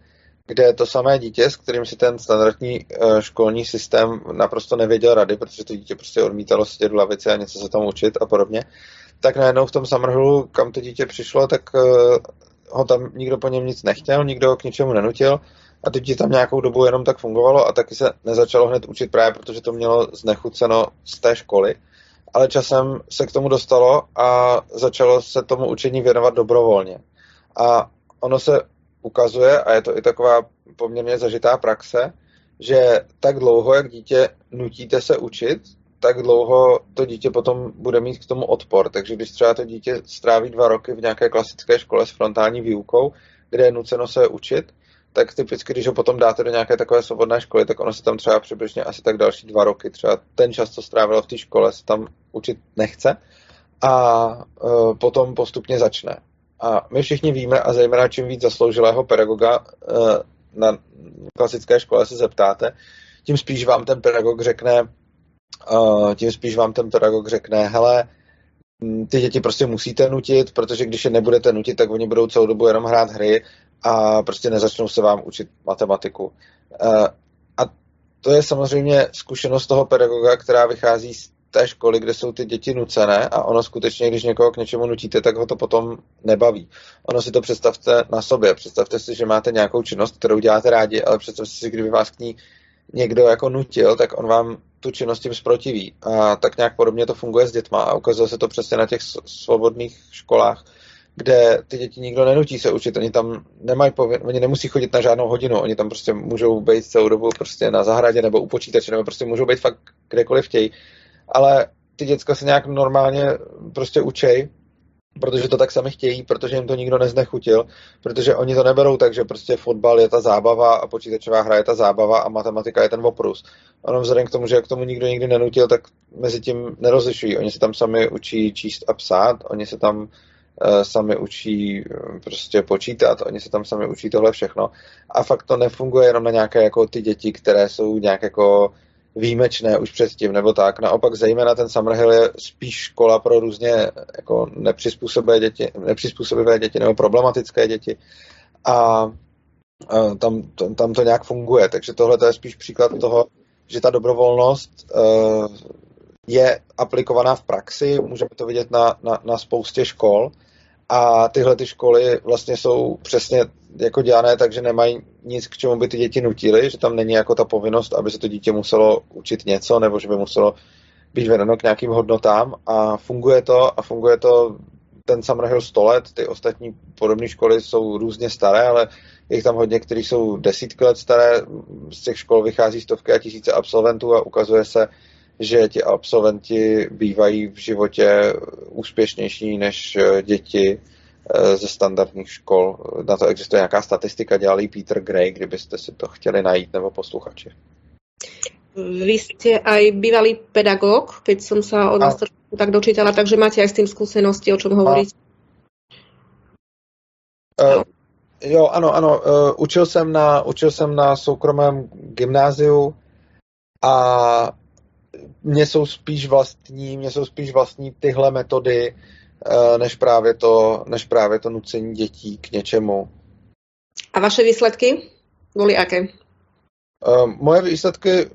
kde je to samé dítě, s kterým si ten standardní školní systém naprosto nevěděl rady, protože to dítě prostě odmítalo sedět v lavici a něco se tam učit a podobně, tak najednou v tom Summerhillu, kam to dítě přišlo, tak ho tam nikdo po něm nic nechtěl, nikdo ho k ničemu nenutil a to dítě tam nějakou dobu jenom tak fungovalo a taky se nezačalo hned učit právě, protože to mělo znechuceno z té školy, ale časem se k tomu dostalo a začalo se tomu učení věnovat dobrovolně. A ono se ukazuje, a je to i taková poměrně zažitá praxe, že tak dlouho, jak dítě nutíte se učit, tak dlouho to dítě potom bude mít k tomu odpor. Takže když třeba to dítě stráví dva roky v nějaké klasické škole s frontální výukou, kde je nuceno se učit, tak typicky, když ho potom dáte do nějaké takové svobodné školy, tak ono se tam třeba přibližně asi tak další dva roky, třeba ten čas, co strávilo v té škole, se tam učit nechce a uh, potom postupně začne. A my všichni víme, a zejména čím víc zasloužilého pedagoga na klasické škole se zeptáte, tím spíš vám ten pedagog řekne, tím spíš vám ten pedagog řekne, hele, ty děti prostě musíte nutit, protože když je nebudete nutit, tak oni budou celou dobu jenom hrát hry a prostě nezačnou se vám učit matematiku. A to je samozřejmě zkušenost toho pedagoga, která vychází z té školy, kde jsou ty děti nucené a ono skutečně, když někoho k něčemu nutíte, tak ho to potom nebaví. Ono si to představte na sobě. Představte si, že máte nějakou činnost, kterou děláte rádi, ale představte si, kdyby vás k ní někdo jako nutil, tak on vám tu činnost tím zprotiví. A tak nějak podobně to funguje s dětma a ukazuje se to přesně na těch svobodných školách, kde ty děti nikdo nenutí se učit, oni tam nemají pově- oni nemusí chodit na žádnou hodinu, oni tam prostě můžou být celou dobu prostě na zahradě nebo u počítače, nebo prostě můžou být fakt kdekoliv chtějí, ale ty děcka se nějak normálně prostě učej, protože to tak sami chtějí, protože jim to nikdo neznechutil, protože oni to neberou tak, že prostě fotbal je ta zábava a počítačová hra je ta zábava a matematika je ten oprus. Ono vzhledem k tomu, že k tomu nikdo nikdy nenutil, tak mezi tím nerozlišují. Oni se tam sami učí číst a psát, oni se tam uh, sami učí prostě počítat, oni se tam sami učí tohle všechno. A fakt to nefunguje jenom na nějaké jako ty děti, které jsou nějak jako výjimečné už předtím, nebo tak. Naopak zejména ten Summerhill je spíš škola pro různě jako nepřizpůsobivé děti, nepřizpůsobivé děti nebo problematické děti. A tam, tam to nějak funguje. Takže tohle to je spíš příklad toho, že ta dobrovolnost je aplikovaná v praxi. Můžeme to vidět na, na, na spoustě škol. A tyhle ty školy vlastně jsou přesně jako dělané, takže nemají nic, k čemu by ty děti nutily, že tam není jako ta povinnost, aby se to dítě muselo učit něco, nebo že by muselo být vedeno k nějakým hodnotám. A funguje to, a funguje to ten Summerhill sto let, ty ostatní podobné školy jsou různě staré, ale je tam hodně, které jsou desítky let staré, z těch škol vychází stovky a tisíce absolventů a ukazuje se, že ti absolventi bývají v životě úspěšnější než děti ze standardních škol. Na to existuje nějaká statistika, dělal ji Peter Gray, kdybyste si to chtěli najít, nebo posluchači. Vy ste aj bývalý pedagóg, keď som sa od vás a... tak dočítala, takže máte aj s tým skúsenosti, o čom hovoríte? A... Jo, ano, ano. Učil jsem na, učil jsem na soukromém gymnáziu a Mně jsou spíš vlastní, mně jsou spíš vlastní tyhle metody, než právě to, než právě to nucení dětí k něčemu. A vaše výsledky byly jaké? Moje výsledky,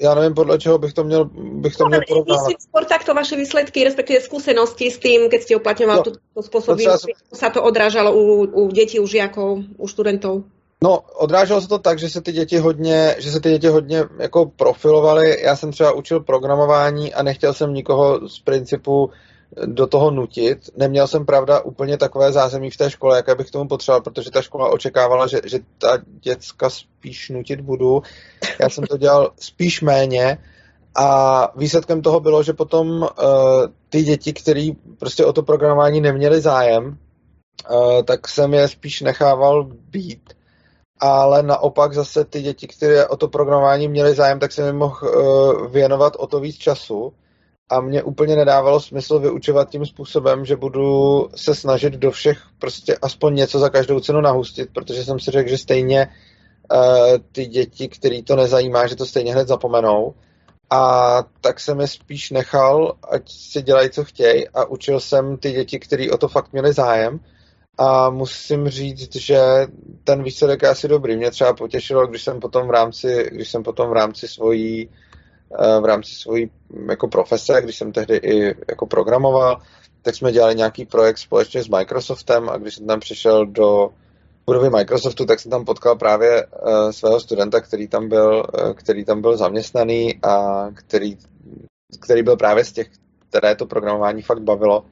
já nevím, podle čeho bych to měl, bych to měl porovnávat. Takto vaše výsledky, respektive zkušenosti s tím, keď jste uplatňoval no, tuto způsob, jak se to odrážalo u, u dětí, u žáků, u studentů? No, odráželo se to tak, že se ty děti hodně, že se ty děti hodně jako profilovaly. Já jsem třeba učil programování a nechtěl jsem nikoho z principu do toho nutit. Neměl jsem, pravda, úplně takové zázemí v té škole, jaké bych tomu potřeboval, protože ta škola očekávala, že, že ta děcka spíš nutit budu. Já jsem to dělal spíš méně a výsledkem toho bylo, že potom uh, ty děti, které prostě o to programování neměly zájem, uh, tak jsem je spíš nechával být. Ale naopak zase ty děti, které o to programování měly zájem, tak jsem jim mohl věnovat o to víc času a mě úplně nedávalo smysl vyučovat tím způsobem, že budu se snažit do všech prostě aspoň něco za každou cenu nahustit, protože jsem si řekl, že stejně ty děti, které to nezajímá, že to stejně hned zapomenou a tak jsem je spíš nechal, ať si dělají, co chtějí a učil jsem ty děti, které o to fakt měly zájem. A musím říct, že ten výsledek je asi dobrý. Mě třeba potěšilo, když jsem potom v rámci, když jsem potom v rámci svojí, v rámci svojí jako profese, když jsem tehdy i jako programoval, tak jsme dělali nějaký projekt společně s Microsoftem a když jsem tam přišel do budovy Microsoftu, tak jsem tam potkal právě svého studenta, který tam byl, který tam byl zaměstnaný a který, který byl právě z těch, které to programování fakt bavilo.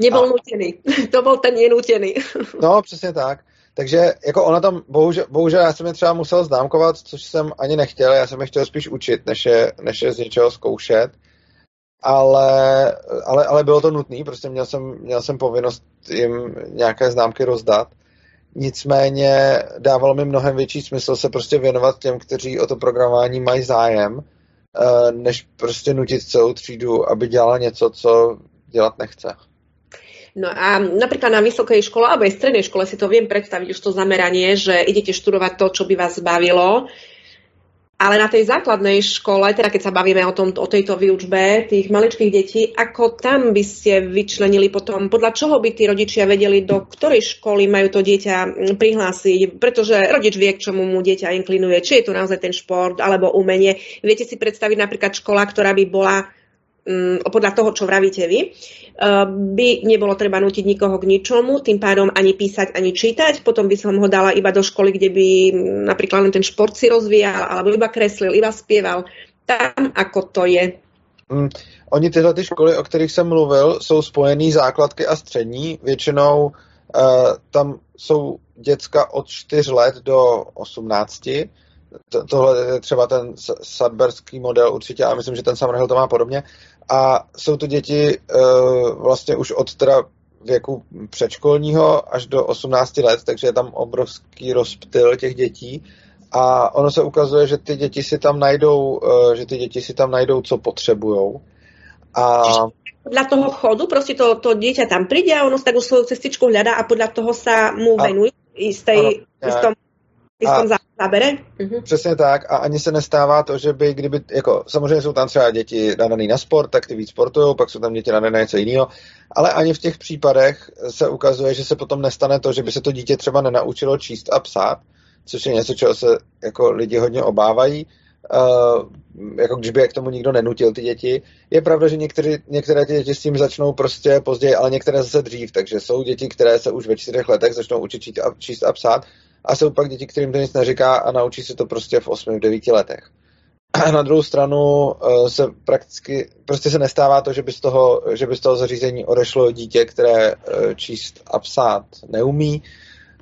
Nebyl nutěný. To byl ten nenutěný. No, přesně tak. Takže jako ona tam, bohužel, bohužel já jsem je třeba musel známkovat, což jsem ani nechtěl. Já jsem je chtěl spíš učit, než je, než je z něčeho zkoušet. Ale, ale, ale bylo to nutné. Prostě měl jsem, měl jsem povinnost jim nějaké známky rozdat. Nicméně dávalo mi mnohem větší smysl se prostě věnovat těm, kteří o to programování mají zájem, než prostě nutit celou třídu, aby dělala něco, co dělat nechce. No a napríklad na vysokej škole alebo aj strednej škole si to viem predstaviť už to zameranie, že idete študovať to, čo by vás bavilo. Ale na tej základnej škole, teda keď sa bavíme o, tom, o tejto výučbe tých maličkých detí, ako tam by ste vyčlenili potom, podľa čoho by tí rodičia vedeli, do ktorej školy majú to dieťa prihlásiť, pretože rodič vie, k čomu mu dieťa inklinuje, či je to naozaj ten šport alebo umenie. Viete si predstaviť napríklad škola, ktorá by bola podľa toho, čo vravíte vy, by nebolo treba nutiť nikoho k ničomu, tým pádom ani písať, ani čítať. Potom by som ho dala iba do školy, kde by napríklad len ten šport si rozvíjal, alebo iba kreslil, iba spieval. Tam, ako to je Mm. Oni tyhle ty školy, o kterých jsem mluvil, jsou spojený základky a střední. Většinou uh, tam jsou děcka od čtyř let do osmnácti. To, tohle je třeba ten sudburyský model určitě, a myslím, že ten Summerhill to má podobně. A jsou to děti uh, vlastně už od teda věku předškolního až do osmnácti let, takže je tam obrovský rozptyl těch dětí. A ono se ukazuje, že ty děti si tam najdou, že ty děti si tam najdou, co potřebujou. A podľa toho chodu, prostě to, to dieťa tam príde a ono si takú svoju cestičku hľadá a podľa toho sa mu venuje istej, istom, istom zábere. Uh-huh. Přesně tak. A ani se nestává to, že by, kdyby, jako, samozřejmě jsou tam třeba děti nadaný na sport, tak ty víc sportujou, pak jsou tam děti nadané na něco jiného, ale ani v těch případech se ukazuje, že se potom nestane to, že by se to dítě třeba nenaučilo číst a psát, což je něco, čeho se jako lidi hodně obávají, uh, jako když by je k tomu nikdo nenutil ty děti. Je pravda, že některé, některé ty děti s tím začnou prostě později, ale některé zase dřív, takže jsou děti, které se už ve čtyřech letech začnou učit čít a, číst a psát, a jsou pak děti, kterým to nic neříká a naučí se to prostě v osmi, v devíti letech. A na druhou stranu uh, se prakticky, prostě se nestává to, že by z toho, že by z toho zařízení odešlo dítě, které uh, číst a psát neumí,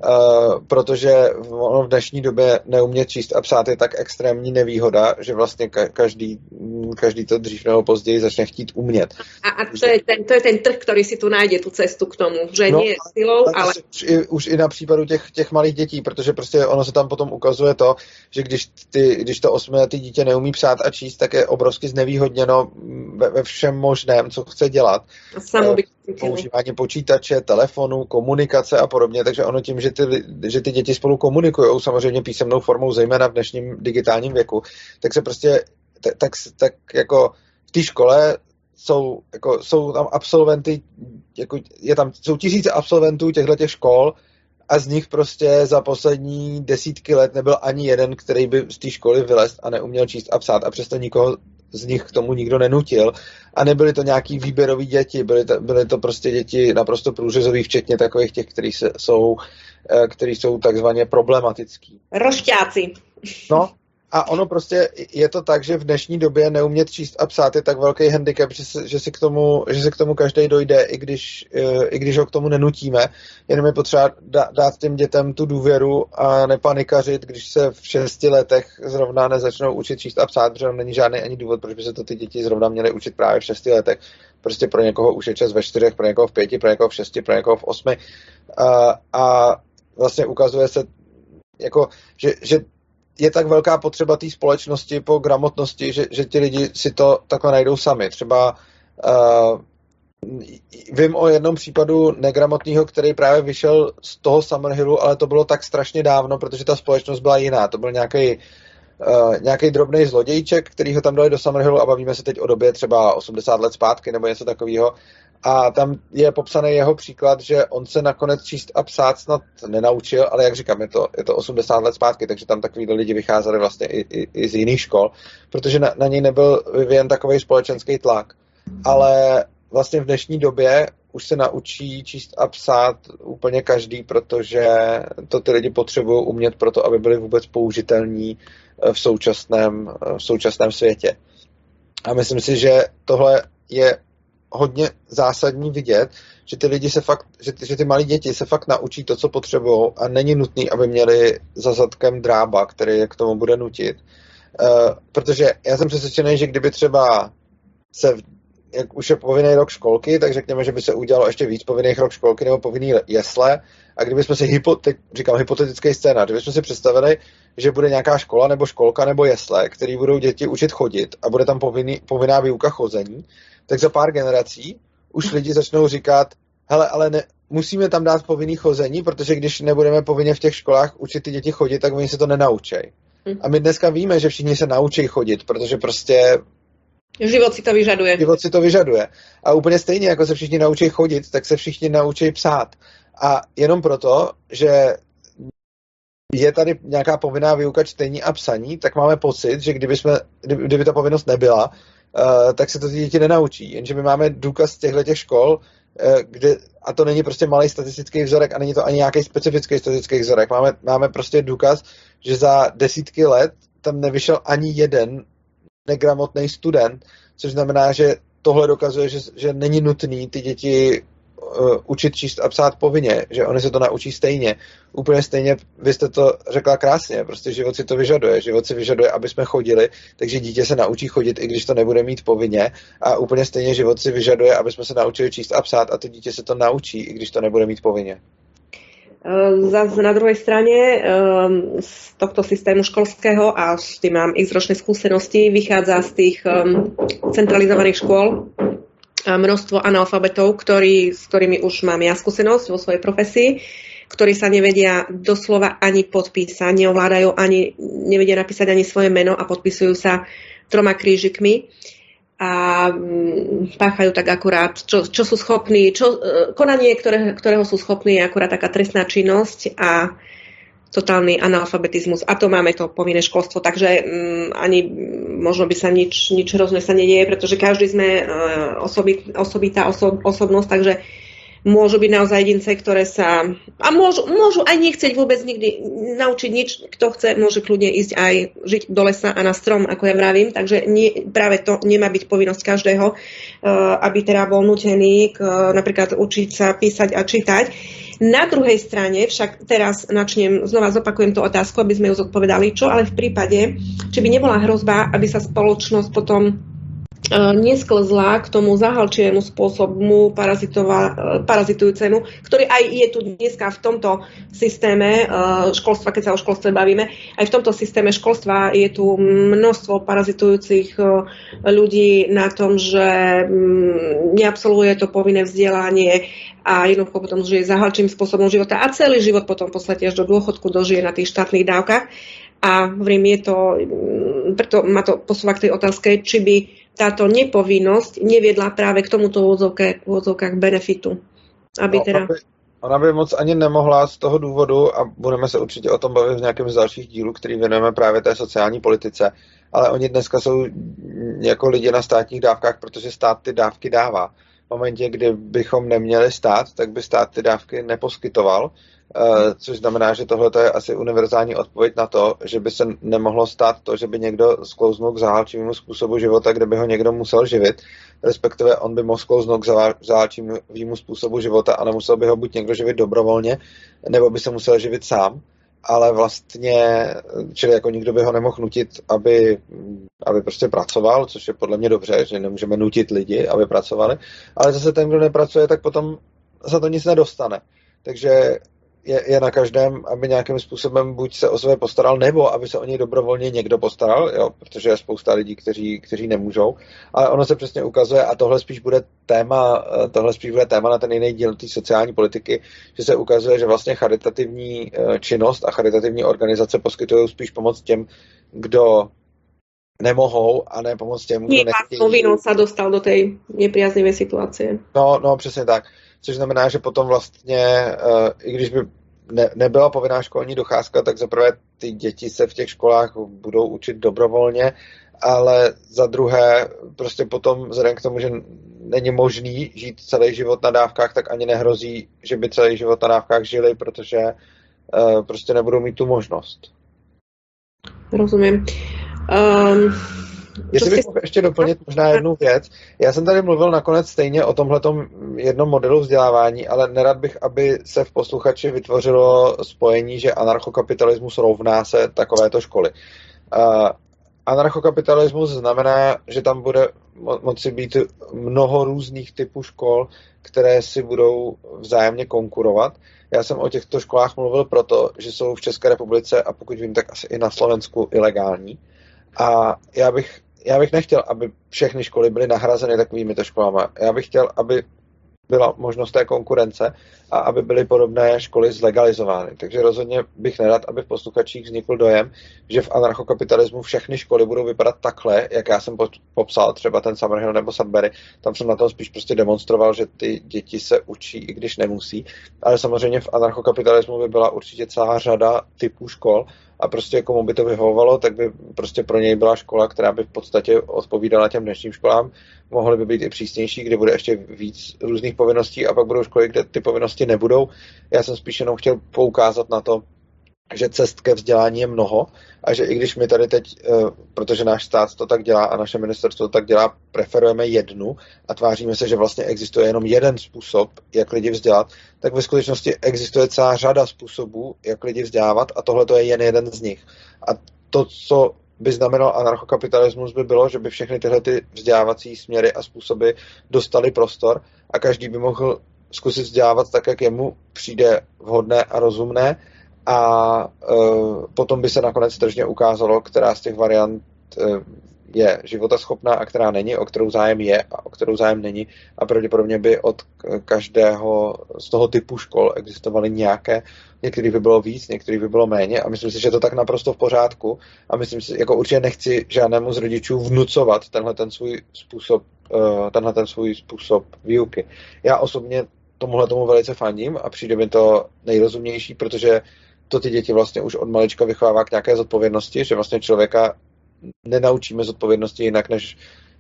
Uh, protože v dnešní době neumět číst a psát je tak extrémní nevýhoda, že vlastně ka- každý, každý to dřív nebo později začne chtít umět. A, a to, je ten, to je ten trh, který si tu najde, tu cestu k tomu, že no, nie silou, ale... Už i, už i na případu těch, těch malých dětí, protože prostě ono se tam potom ukazuje to, že když, ty, když to osmiletý dítě neumí psát a číst, tak je obrovsky znevýhodněno ve, ve všem možném, co chce dělat. A samo by... používání počítače, telefonu, komunikace a podobně, takže ono tím, že ty, že ty děti spolu komunikují, samozřejmě písemnou formou, zejména v dnešním digitálním věku, tak se prostě, tak, tak, tak jako v té škole jsou, jako, jsou tam absolventy, jako je tam, jsou tisíce absolventů těchto škol a z nich prostě za poslední desítky let nebyl ani jeden, který by z té školy vylezl a neuměl číst a psát, a přesto nikoho z nich k tomu nikdo nenutil. A nebyly to nějaký výběrový děti, byly to, byly to prostě děti naprosto průřezový, včetně takových těch, který se, jsou, který jsou takzvaně problematický. Rošťáci. No a ono prostě je to tak, že v dnešní době neumět číst a psát je tak velký handicap, že se, že se k tomu, že se k tomu každej dojde, i když, i když ho k tomu nenutíme. Jenom je potřeba dát těm dětem tu důvěru a nepanikařit, když se v šesti letech zrovna nezačnou učit číst a psát, protože není žádný ani důvod, proč by se to ty děti zrovna měly učit právě v šesti letech. Prostě pro někoho už je čas ve čtyřech, pro někoho v pěti, pro někoho v šesti, pro někoho v osmi. A, a vlastně ukazuje se, jako, že, že je tak velká potřeba té společnosti po gramotnosti, že, že ti lidi si to takhle najdou sami. Třeba uh, vím o jednom případu negramotného, který právě vyšel z toho Summerhillu, ale to bylo tak strašně dávno, protože ta společnost byla jiná. To byl nějaký uh, nějaký drobnej zlodějček, který ho tam dali do Summerhillu, a bavíme se teď o době třeba osmdesát let zpátky nebo něco takového. A tam je popsaný jeho příklad, že on se nakonec číst a psát snad nenaučil, ale jak říkám, je to, je to osmdesát let zpátky, takže tam takovýhle lidi vycházeli vlastně i, i, i z jiných škol, protože na, na něj nebyl vyvíjen takový společenský tlak. Ale vlastně v dnešní době už se naučí číst a psát úplně každý, protože to ty lidi potřebují umět proto, aby byli vůbec použitelní v současném, v současném světě. A myslím si, že tohle je hodně zásadní vidět, že ty lidi se fakt, že ty, že ty malí děti se fakt naučí to, co potřebují, a není nutný, aby měli za zadkem drába, který je k tomu bude nutit. Uh, protože já jsem přesvědčený, že kdyby třeba se, jak už je povinný rok školky, tak řekněme, že by se udělalo ještě víc povinných rok školky nebo povinný jesle, a kdybychom si hypo, teď říkám hypotetický scénář, kdybychom si představili, že bude nějaká škola nebo školka nebo jesle, který budou děti učit chodit a bude tam povinný, povinná výuka chození, tak za pár generací už lidi začnou říkat, hele, ale ne, musíme tam dát povinný chození, protože když nebudeme povinně v těch školách učit ty děti chodit, tak oni se to nenaučej. A my dneska víme, že všichni se naučí chodit, protože prostě život si to vyžaduje. Život si to vyžaduje. A úplně stejně, jako se všichni naučí chodit, tak se všichni naučí psát. A jenom proto, že je tady nějaká povinná výuka čtení a psaní, tak máme pocit, že kdyby, jsme, kdyby ta povinnost nebyla, Uh, tak se to ty děti nenaučí. Jenže my máme důkaz těchto škol, uh, kde, a to není prostě malý statistický vzorek a není to ani nějaký specifický statistický vzorek. Máme, máme prostě důkaz, že za desítky let tam nevyšel ani jeden negramotný student což znamená, že tohle dokazuje, že, že není nutný ty děti uh, učit číst a psát povinně, že oni se to naučí stejně. Úplně stejně, vy jste to řekla krásně, prostě život si to vyžaduje, život si vyžaduje, aby jsme chodili, takže dítě se naučí chodit, i když to nebude mít povinně, a úplně stejně život si vyžaduje, aby jsme se naučili číst a psát, a to dítě se to naučí, i když to nebude mít povinně. Zas na druhej strane z tohto systému školského, a s tým mám x ročné skúsenosti, vychádza z tých centralizovaných škôl množstvo analfabetov, ktorý, s ktorými už mám ja skúsenosť vo svojej profesii, ktorí sa nevedia doslova ani podpísať, neovládajú ani, nevedia napísať ani svoje meno a podpisujú sa troma krížikmi a páchajú tak akurát, čo, čo sú schopní, čo, konanie, ktoré, ktorého sú schopní, je akurát taká trestná činnosť a totálny analfabetizmus. A to máme to povinné školstvo, takže um, ani možno by sa nič, nič rozné sa nedieje, pretože každý sme uh, osobi, osobitá osob, osobnosť, takže môžu byť naozaj jedince, ktoré sa... A môžu, môžu aj nechceť vôbec nikdy naučiť nič. Kto chce, môže kľudne ísť aj žiť do lesa a na strom, ako ja vravím. Takže nie, práve to nemá byť povinnosť každého, aby teda bol nutený napríklad učiť sa písať a čítať. Na druhej strane však teraz načnem, znova zopakujem tú otázku, aby sme ju zodpovedali. Čo ale v prípade, či by nebola hrozba, aby sa spoločnosť potom nesklzla k tomu zahalčivému spôsobu parazitujúcemu, ktorý aj je tu dneska v tomto systéme školstva, keď sa o školstve bavíme, aj v tomto systéme školstva je tu množstvo parazitujúcich ľudí na tom, že neabsolvuje to povinné vzdelanie a jednoducho potom žije zahalčivým spôsobom života a celý život potom v podstate až do dôchodku dožije na tých štátnych dávkach. A vrím, je to, preto ma to posúva k tej otázke, či by táto nepovinnosť neviedla práve k tomuto v úvodzovkách benefitu. Aby no, teda... ona, by, ona by moc ani nemohla z toho důvodu, a budeme se určitě o tom bavit v nějakém z dalších dílů, který věnujeme právě té sociální politice, ale oni dneska jsou jako lidi na státních dávkách, protože stát ty dávky dává. V momentě, kdy bychom neměli stát, tak by stát ty dávky neposkytoval, což znamená, že tohle je asi univerzální odpověď na to, že by se nemohlo stát to, že by někdo sklouznul k zahalčivému způsobu života, kde by ho někdo musel živit, respektive on by mohl sklouznout k zahalčivému způsobu života a nemusel by ho buď někdo živit dobrovolně, nebo by se musel živit sám, ale vlastně, čili jako nikdo by ho nemohl nutit, aby, aby prostě pracoval, což je podle mě dobře, že nemůžeme nutit lidi, aby pracovali, ale zase ten, kdo nepracuje, tak potom za to nic nedostane. Takže Je, je na každém, aby nějakým způsobem buď se o sebe postaral, nebo aby se o něj dobrovolně někdo postaral, jo, protože je spousta lidí, kteří, kteří nemůžou. Ale ono se přesně ukazuje, a tohle spíš bude téma, tohle spíš bude téma na ten jiný díl té sociální politiky, že se ukazuje, že vlastně charitativní činnost a charitativní organizace poskytují spíš pomoc těm, kdo nemohou, a ne pomoc těm, kdo nechtějí. Povinnou se dostal do té nepříznivé situace. No, no, přesně tak. Což znamená, že potom vlastně, i když by ne, nebyla povinná školní docházka, tak zaprvé ty děti se v těch školách budou učit dobrovolně, ale za druhé prostě potom vzhledem k tomu, že není možný žít celý život na dávkách, tak ani nehrozí, že by celý život na dávkách žili, protože prostě nebudou mít tu možnost. Rozumím. Um... Jestli bych mohl ještě doplnit možná jednu věc. Já jsem tady mluvil nakonec stejně o tomhletom jednom modelu vzdělávání, ale nerad bych, aby se v posluchači vytvořilo spojení, že anarchokapitalismus rovná se takovéto školy. Uh, anarchokapitalismus znamená, že tam bude mo- moci být mnoho různých typů škol, které si budou vzájemně konkurovat. Já jsem o těchto školách mluvil proto, že jsou v České republice a pokud vím, tak asi i na Slovensku ilegální. A já bych, já bych nechtěl, aby všechny školy byly nahrazeny takovýmito školama. Já bych chtěl, aby byla možnost té konkurence a aby byly podobné školy zlegalizovány. Takže rozhodně bych nerad, aby v posluchačích vznikl dojem, že v anarchokapitalismu všechny školy budou vypadat takhle, jak já jsem popsal, třeba ten Summerhill nebo Sudbury. Tam jsem na tom spíš prostě demonstroval, že ty děti se učí, i když nemusí. Ale samozřejmě v anarchokapitalismu by byla určitě celá řada typů škol a prostě komu by to vyhovovalo, tak by prostě pro něj byla škola, která by v podstatě odpovídala těm dnešním školám. Mohly by být i přísnější, kde bude ještě víc různých povinností a pak budou školy, kde ty povinnosti nebudou. Já jsem spíš jenom chtěl poukázat na to, a že cest ke vzdělání je mnoho a že i když my tady teď, protože náš stát to tak dělá a naše ministerstvo to tak dělá, preferujeme jednu a tváříme se, že vlastně existuje jenom jeden způsob, jak lidi vzdělat, tak ve skutečnosti existuje celá řada způsobů, jak lidi vzdělávat a tohle to je jen jeden z nich. A to, co by znamenal anarchokapitalismus, by bylo, že by všechny tyhle ty vzdělávací směry a způsoby dostaly prostor a každý by mohl zkusit vzdělávat tak, jak jemu přijde vhodné a rozumné a e, potom by se nakonec tržně ukázalo, která z těch variant e, je životaschopná a která není, o kterou zájem je a o kterou zájem není a pravděpodobně by od každého z toho typu škol existovaly nějaké, některých by bylo víc, některých by bylo méně a myslím si, že to tak naprosto v pořádku a myslím si, jako určitě nechci žádnému z rodičů vnucovat tenhle ten svůj způsob, e, tenhle ten svůj způsob výuky. Já osobně tomuhle tomu velice fandím a přijde mi to nejrozumnější, protože to ty děti vlastně už od malička vychovává k nějaké zodpovědnosti, že vlastně člověka nenaučíme zodpovědnosti jinak, než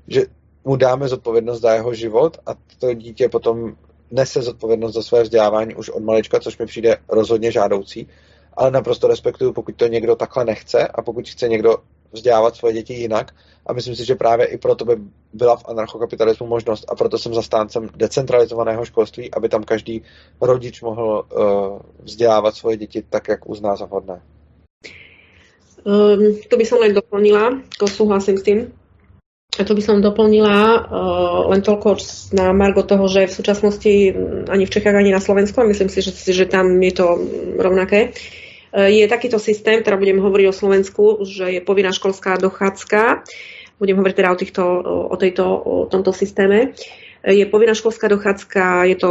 že mu dáme zodpovědnost za jeho život a to dítě potom nese zodpovědnost za své vzdělávání už od malička, což mi přijde rozhodně žádoucí, ale naprosto respektuju, pokud to někdo takhle nechce a pokud chce někdo vzdělávat svoje děti jinak a myslím si, že právě i proto by byla v anarchokapitalismu možnost a proto jsem zastáncem decentralizovaného školství, aby tam každý rodič mohl uh, vzdělávat svoje děti tak, jak uzná za vhodné. Um, to by som len doplnila, to súhlasím s tým, a to by som doplnila uh, len toľko na margo toho, že v súčasnosti ani v Čechách, ani na Slovensku, a myslím si, že, že tam je to rovnaké, je takýto systém, teda budem hovoriť o Slovensku, že je povinná školská dochádzka, budem hovoriť teda o, týchto, o, tejto, o tomto systéme, je povinná školská dochádzka, je to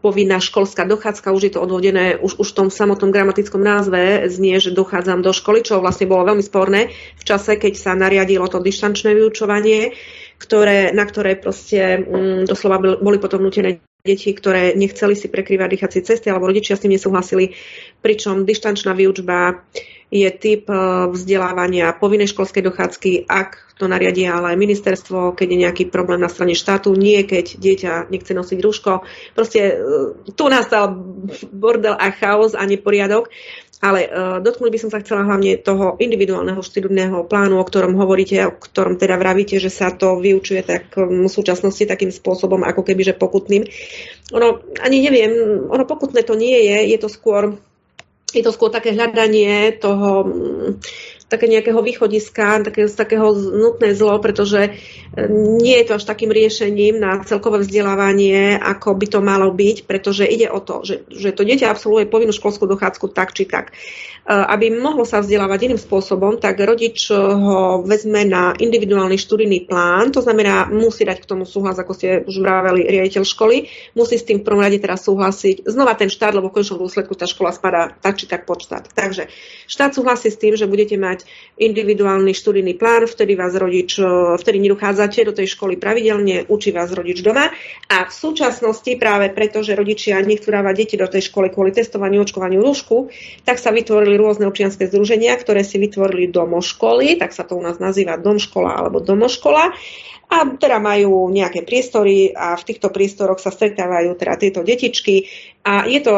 povinná školská dochádzka, už je to odvodené, už, už v tom samotnom gramatickom názve znie, že dochádzam do školy, čo vlastne bolo veľmi sporné v čase, keď sa nariadilo to distančné vyučovanie, ktoré, na ktoré proste mm, doslova boli potom nutené deti, ktoré nechceli si prekrývať dýchacie cesty, alebo rodičia s tým nesúhlasili, pričom distančná výučba je typ vzdelávania povinnej školskej dochádzky, ak to nariadia ale aj ministerstvo, keď je nejaký problém na strane štátu, nie keď dieťa nechce nosiť rúško. Proste tu nastal bordel a chaos a neporiadok, ale dotknúť by som sa chcela hlavne toho individuálneho študijného plánu, o ktorom hovoríte, o ktorom teda vravíte, že sa to vyučuje tak v súčasnosti takým spôsobom, ako keby, že pokutným. Ono, ani neviem, ono pokutné to nie je, je to skôr Je to skôr také hľadanie toho také nejakého východiska, také, takého nutné zlo, pretože nie je to až takým riešením na celkové vzdelávanie, ako by to malo byť, pretože ide o to, že, že to dieťa absolvuje povinnú školskú dochádzku tak či tak. Aby mohlo sa vzdelávať iným spôsobom, tak rodič ho vezme na individuálny študijný plán, to znamená, musí dať k tomu súhlas, ako ste už vraveli riaditeľ školy, musí s tým v prvom rade teraz súhlasiť znova ten štát, lebo v konečnom dôsledku tá škola spadá tak či tak pod štát. Takže štát súhlasí s tým, že budete mať individuálny študijný plán, vtedy vás rodič, vtedy nedochádzate do tej školy pravidelne, učí vás rodič doma a v súčasnosti práve preto, že rodičia nechcú dávať deti do tej školy kvôli testovaniu, očkovaniu, rúšku, tak sa vytvorili rôzne občianske združenia, ktoré si vytvorili domoškoly, tak sa to u nás nazýva domškola alebo domoškola a teda majú nejaké priestory a v týchto priestoroch sa stretávajú teda tieto detičky a je to,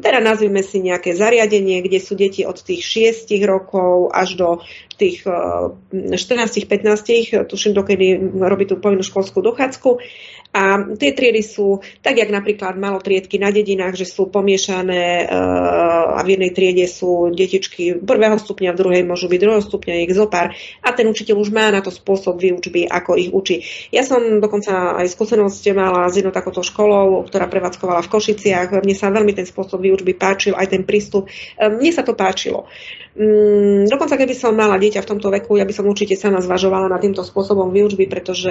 teda nazvime si nejaké zariadenie, kde sú deti od tých šiestich rokov až do tých štrnástich pätnástich, tuším, dokedy robí tú povinnú školskú dochádzku. A tie triedy sú, tak jak napríklad malotriedky na dedinách, že sú pomiešané a v jednej triede sú detičky prvého stupňa, v druhej môžu byť druhého stupňa, ich zopár. A ten učiteľ už má na to spôsob výučby, ako ich učí. Ja som dokonca aj skúsenosť mala s jednou takouto školou, ktorá prevádzkovala v Košiciach. Mne sa veľmi ten spôsob výučby páčil, aj ten prístup. Mne sa to páčilo. Dokonca keby som mala dieťa v tomto veku, ja by som určite sama zvažovala nad týmto spôsobom výučby, pretože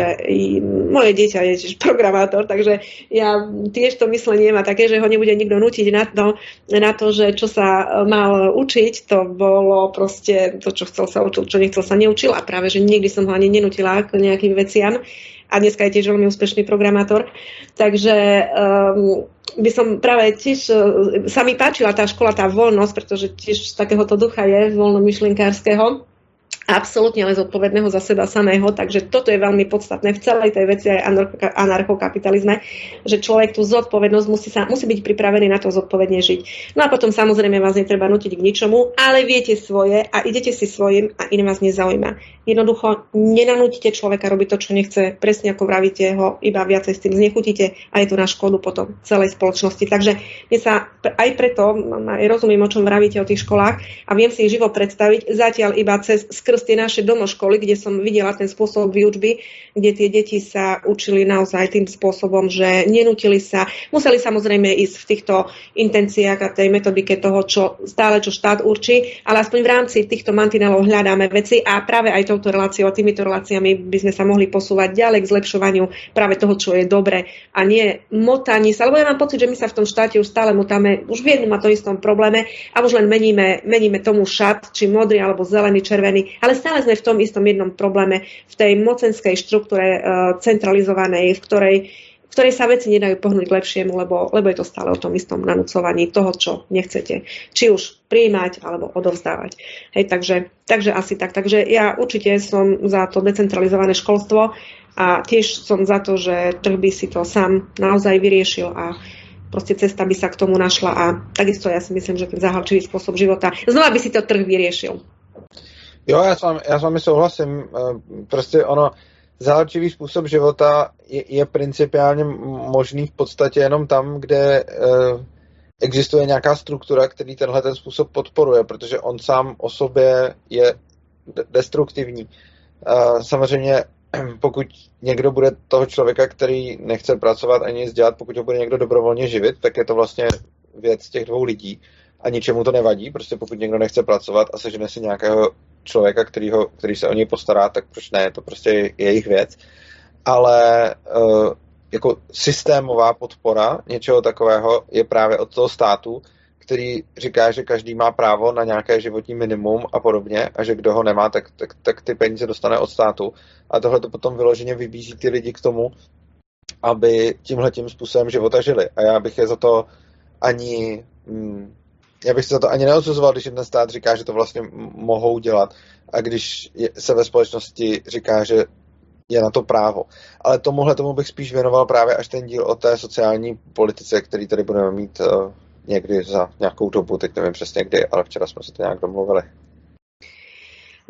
moje dieťa je programátor, takže ja tiež to myslenie má také, že ho nebude nikto nútiť na to, na to, že čo sa mal učiť, to bolo proste to, čo chcel sa učiť, čo nechcel sa neučil a práve, že nikdy som ho ani nenútila k nejakým veciam a dneska je tiež veľmi úspešný programátor, takže um, by som práve tiež sa mi páčila tá škola, tá voľnosť, pretože tiež z takéhoto ducha je voľnomyšlienkárskeho. absolútne len zodpovedného za seba samého, takže toto je veľmi podstatné v celej tej veci aj anarchokapitalizme, že človek tú zodpovednosť musí, sa, musí byť pripravený na to zodpovedne žiť. No a potom samozrejme vás netreba nútiť k ničomu, ale viete svoje a idete si svojim a iné vás nezaujíma. Jednoducho nenanútite človeka robiť to, čo nechce, presne ako vravíte ho, iba viacej s tým znechutíte a je to na škodu potom celej spoločnosti. Takže mne sa aj preto, aj rozumiem, o čom vravíte o tých školách a viem si ich živo predstaviť, zatiaľ iba cez skrz tie naše domoškoly, kde som videla ten spôsob výučby, kde tie deti sa učili naozaj tým spôsobom, že nenútili sa, museli samozrejme ísť v týchto intenciách a tej metodike toho, čo stále čo štát určí, ale aspoň v rámci týchto mantinelov hľadáme veci a práve aj touto reláciou a týmito reláciami by sme sa mohli posúvať ďalej k zlepšovaniu práve toho, čo je dobre a nie motanie sa, lebo ja mám pocit, že my sa v tom štáte už stále motáme, už v jednom a to istom probléme a už len meníme, meníme tomu šat, či modrý alebo zelený, červený. Ale stále sme v tom istom jednom probléme, v tej mocenskej štruktúre centralizovanej, v ktorej, v ktorej sa veci nedajú pohnúť k lepšiemu, lebo, lebo je to stále o tom istom nanúcovaní toho, čo nechcete. Či už prijímať, alebo odovzdávať. Hej, takže, takže asi tak. Takže ja určite som za to decentralizované školstvo a tiež som za to, že trh by si to sám naozaj vyriešil a proste cesta by sa k tomu našla a takisto ja si myslím, že ten zahalčivý spôsob života znova by si to trh vyriešil. Jo, já s vámi, já s vámi souhlasím. Prostě ono, záleživý způsob života je, je principiálně možný v podstatě jenom tam, kde existuje nějaká struktura, který tenhle ten způsob podporuje, protože on sám o sobě je destruktivní. Samozřejmě, pokud někdo bude toho člověka, který nechce pracovat ani nic dělat, pokud ho bude někdo dobrovolně živit, tak je to vlastně věc těch dvou lidí a ničemu to nevadí, prostě pokud někdo nechce pracovat a sežene si nějakého člověka, kterýho, který se o něj postará, tak proč ne, to prostě je jejich věc. Ale uh, jako systémová podpora něčeho takového je právě od toho státu, který říká, že každý má právo na nějaké životní minimum a podobně a že kdo ho nemá, tak, tak, tak ty peníze dostane od státu. A tohle to potom vyloženě vybízí ty lidi k tomu, aby tímhletím způsobem života žili. A já bych je za to ani... Hmm, Já bych se za to ani neodsuzoval, když jim ten stát říká, že to vlastně mohou dělat a když se ve společnosti říká, že je na to právo. Ale tomuhle tomu bych spíš věnoval právě až ten díl o té sociální politice, který tady budeme mít někdy za nějakou dobu, teď nevím přesně kdy, ale včera jsme se to nějak domluvili.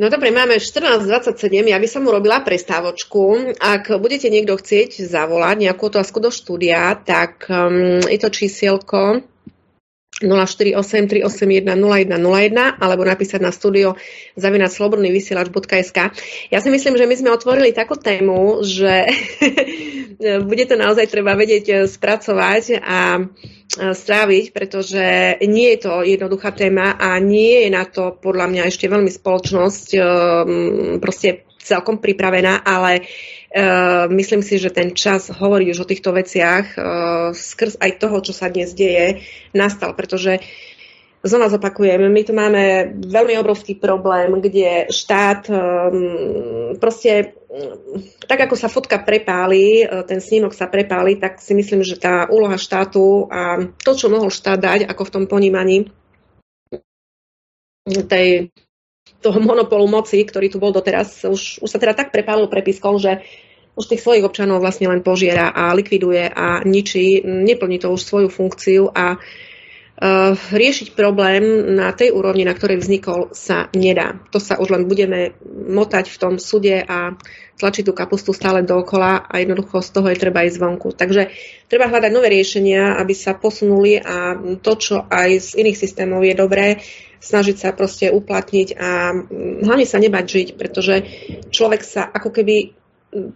No dobre, máme štrnásť dvadsaťsedem, ja by som urobila prestávočku. Ak budete niekto chcieť zavolať nejakú otázku do štúdia, tak um, je to čísielko nula štyri osem tri osem jeden nula jeden nula jeden alebo napísať na studio zavináč slobodný vysielač bodka es ká. Ja si myslím, že my sme otvorili takú tému, že bude to naozaj treba vedieť spracovať a stráviť, pretože nie je to jednoduchá téma a nie je na to podľa mňa ešte veľmi spoločnosť proste celkom pripravená, ale uh, myslím si, že ten čas hovorí už o týchto veciach uh, skrz aj toho, čo sa dnes deje, nastal, pretože znova zopakujem, my tu máme veľmi obrovský problém, kde štát um, proste um, tak ako sa fotka prepáli, ten snímok sa prepáli, tak si myslím, že tá úloha štátu a to, čo mohol štát dať, ako v tom ponímaní tej toho monopolu moci, ktorý tu bol doteraz, už, už sa teda tak prepálil prepiskou, že už tých svojich občanov vlastne len požiera a likviduje a ničí, neplní to už svoju funkciu a uh, riešiť problém na tej úrovni, na ktorej vznikol, sa nedá. To sa už len budeme motať v tom súde a tlačiť tú kapustu stále dookola a jednoducho z toho je treba ísť zvonku. Takže treba hľadať nové riešenia, aby sa posunuli a to, čo aj z iných systémov je dobré, snažiť sa proste uplatniť a hlavne sa nebať žiť, pretože človek sa ako keby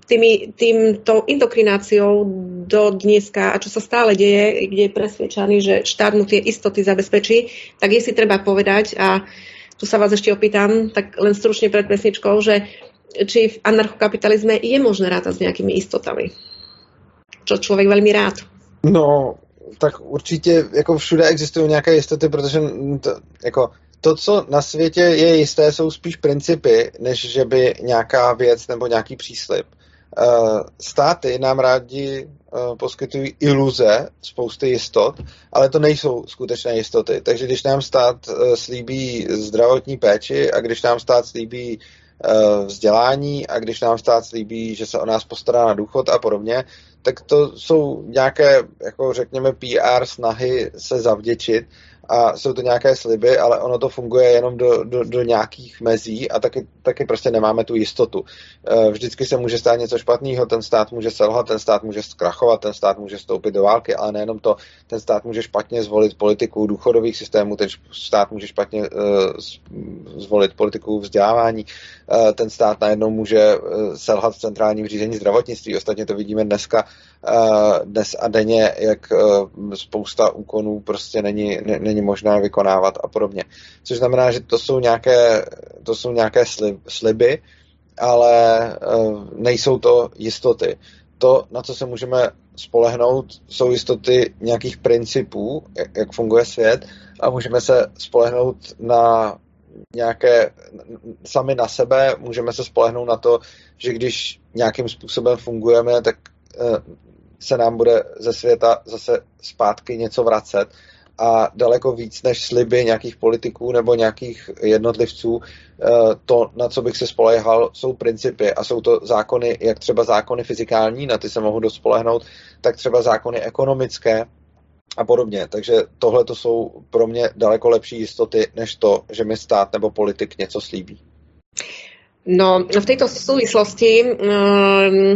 tými, týmto indokrináciou do dneska a čo sa stále deje, kde je presvedčaný, že štát mu tie istoty zabezpečí, tak je si treba povedať a tu sa vás ešte opýtam, tak len stručne pred pesničkou, že či v anarchokapitalizme je možné rátať s nejakými istotami, čo človek veľmi rád. No... tak určitě jako všude existují nějaké jistoty, protože to, jako, to, co na světě je jisté, jsou spíš principy, než že by nějaká věc nebo nějaký příslib. Uh, státy nám rádi uh, poskytují iluze, spousty jistot, ale to nejsou skutečné jistoty. Takže když nám stát uh, slíbí zdravotní péči a když nám stát slíbí vzdělání a když nám stát slíbí, že se o nás postará na důchod a podobně, tak to jsou nějaké, jako řekněme, P R snahy se zavděčit a jsou to nějaké sliby, ale ono to funguje jenom do, do, do nějakých mezí a taky, taky prostě nemáme tu jistotu. Vždycky se může stát něco špatného, ten stát může selhat, ten stát může zkrachovat, ten stát může vstoupit do války, ale nejenom to, ten stát může špatně zvolit politiku důchodových systémů, ten stát může špatně zvolit politiku vzdělávání, ten stát najednou může selhat v centrálním řízení zdravotnictví. Ostatně to vidíme dneska dnes a denně, jak spousta úkonů prostě není, není možná vykonávat a podobně. Což znamená, že to jsou nějaké, to jsou nějaké sliby, ale nejsou to jistoty. To, na co se můžeme spolehnout, jsou jistoty nějakých principů, jak funguje svět, a můžeme se spolehnout na nějaké sami na sebe, můžeme se spolehnout na to, že když nějakým způsobem fungujeme, tak se nám bude ze světa zase zpátky něco vracet a daleko víc než sliby nějakých politiků nebo nějakých jednotlivců, to, na co bych se spolehal, jsou principy a jsou to zákony, jak třeba zákony fyzikální, na ty se mohu dost spolehnout, tak třeba zákony ekonomické a podobně. Takže tohle to jsou pro mě daleko lepší jistoty, než to, že mi stát nebo politik něco slíbí. No, v tejto súvislosti um,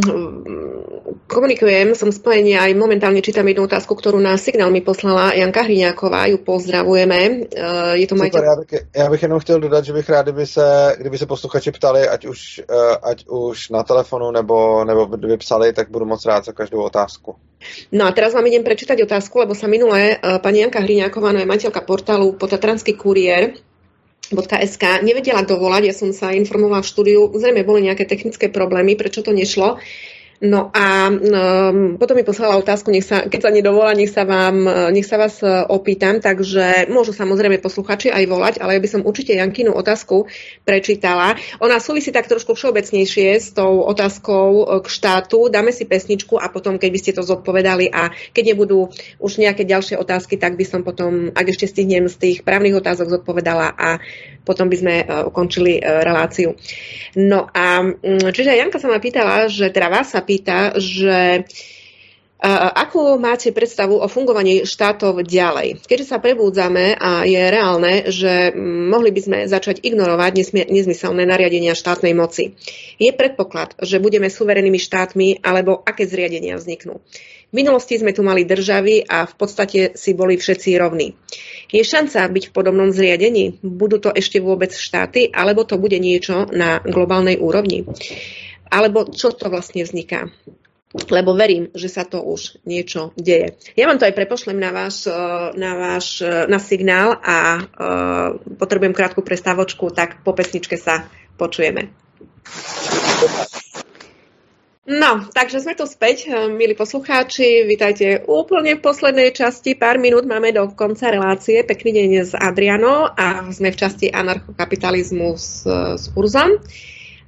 komunikujem, som spojenie aj momentálne čítam jednu otázku, ktorú na signál mi poslala Janka Hriňáková, ju pozdravujeme. Uh, je to majte... Super, já, taky, já bych jenom chtěl dodat, že bych rád, kdyby se, kdyby se posluchači ptali, ať už, ať už na telefonu nebo, nebo kdyby psali, tak budu moc rád za každou otázku. No a teraz vám idem prečítať otázku, lebo sa minulé uh, pani Janka Hriňáková, no je majiteľka portálu Potatranský kuriér, .sk nevedela dovolať, ja som sa informovala v štúdiu, zrejme boli nejaké technické problémy, prečo to nešlo. No a um, potom mi poslala otázku, nech sa, keď sa nedovolá, nech sa, vám, nech sa vás opýtam, takže môžu samozrejme posluchači aj volať, ale ja by som určite Jankinu otázku prečítala. Ona súvisí tak trošku všeobecnejšie s tou otázkou k štátu. Dáme si pesničku a potom, keď by ste to zodpovedali a keď nebudú už nejaké ďalšie otázky, tak by som potom, ak ešte stihnem z tých právnych otázok, zodpovedala a potom by sme uh, ukončili uh, reláciu. No a um, čiže Janka sa ma pýtala, že teda vás sa pýta, že uh, akú máte predstavu o fungovaní štátov ďalej. Keďže sa prebúdzame a je reálne, že mohli by sme začať ignorovať nesmie, nezmyselné nariadenia štátnej moci. Je predpoklad, že budeme suverénnymi štátmi, alebo aké zriadenia vzniknú. V minulosti sme tu mali državy a v podstate si boli všetci rovní. Je šanca byť v podobnom zriadení? Budú to ešte vôbec štáty, alebo to bude niečo na globálnej úrovni? Alebo čo to vlastne vzniká? Lebo verím, že sa to už niečo deje. Ja vám to aj prepošlem na váš, na váš na signál a potrebujem krátku prestávočku, tak po pesničke sa počujeme. No, takže sme tu späť, milí poslucháči, vítajte úplne v poslednej časti, pár minút máme do konca relácie, pekný deň s Adrianou a sme v časti anarchokapitalizmu s, s Urzom.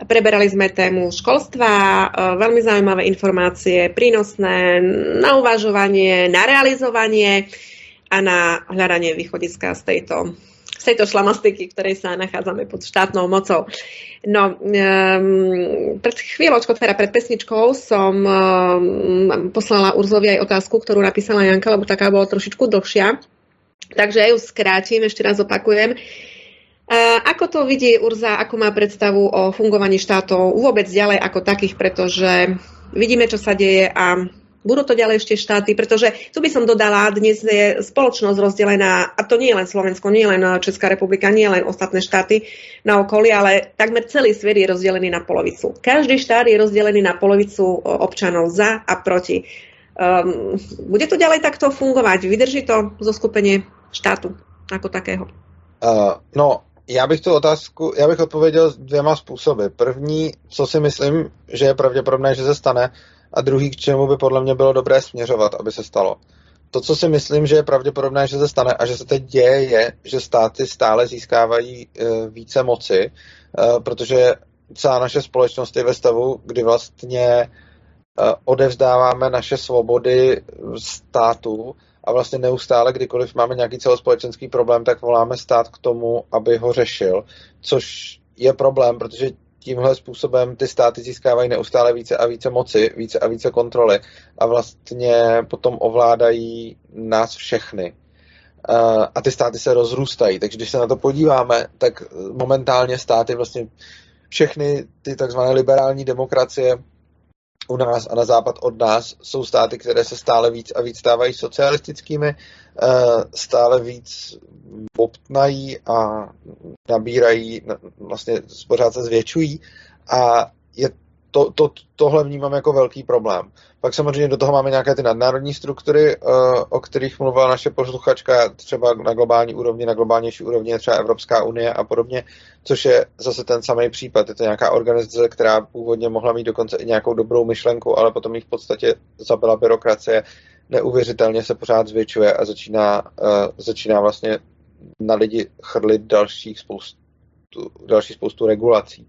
Preberali sme tému školstva, veľmi zaujímavé informácie, prínosné na uvažovanie, na realizovanie a na hľadanie východiska z tejto, z tejto šlamastiky, v ktorej sa nachádzame pod štátnou mocou. No, um, pred chvíľočkou, teda pred pesničkou som um, poslala Urzovi aj otázku, ktorú napísala Janka, lebo taká bola trošičku dlhšia. Takže ja ju skrátim, ešte raz opakujem. Ako to vidí Urza, ako má predstavu o fungovaní štátov vôbec ďalej ako takých, pretože vidíme, čo sa deje a budú to ďalej ešte štáty, pretože tu by som dodala, dnes je spoločnosť rozdelená, a to nie je len Slovensko, nie je len Česká republika, nie je len ostatné štáty na okolí, ale takmer celý svet je rozdelený na polovicu. Každý štát je rozdelený na polovicu občanov za a proti. Um, bude to ďalej takto fungovať? Vydrží to zoskupenie štátu ako takého? Uh, no... Já bych tu otázku, já bych odpověděl dvěma způsoby. První, co si myslím, že je pravděpodobné, že se stane, a druhý, k čemu by podle mě bylo dobré směřovat, aby se stalo. To, co si myslím, že je pravděpodobné, že se stane a že se teď děje, je, že státy stále získávají e, více moci, e, protože celá naše společnost je ve stavu, kdy vlastně e, odevzdáváme naše svobody státu. A vlastně neustále, kdykoliv máme nějaký celospolečenský problém, tak voláme stát k tomu, aby ho řešil, což je problém, protože tímhle způsobem ty státy získávají neustále více a více moci, více a více kontroly a vlastně potom ovládají nás všechny. A ty státy se rozrůstají, takže když se na to podíváme, tak momentálně státy vlastně všechny ty takzvané liberální demokracie u nás a na západ od nás jsou státy, které se stále víc a víc stávají socialistickými, stále víc bobtnají a nabírají, vlastně pořád se zvětšují a je to, to, tohle vnímám jako velký problém. Pak samozřejmě do toho máme nějaké ty nadnárodní struktury, o kterých mluvila naše posluchačka, třeba na globální úrovni, na globálnější úrovni, třeba Evropská unie a podobně, což je zase ten samý případ. Je to nějaká organizace, která původně mohla mít dokonce i nějakou dobrou myšlenku, ale potom jí v podstatě zabila byrokracie, neuvěřitelně se pořád zvětšuje a začíná, začíná vlastně na lidi chrlit další spoustu, další spoustu regulací.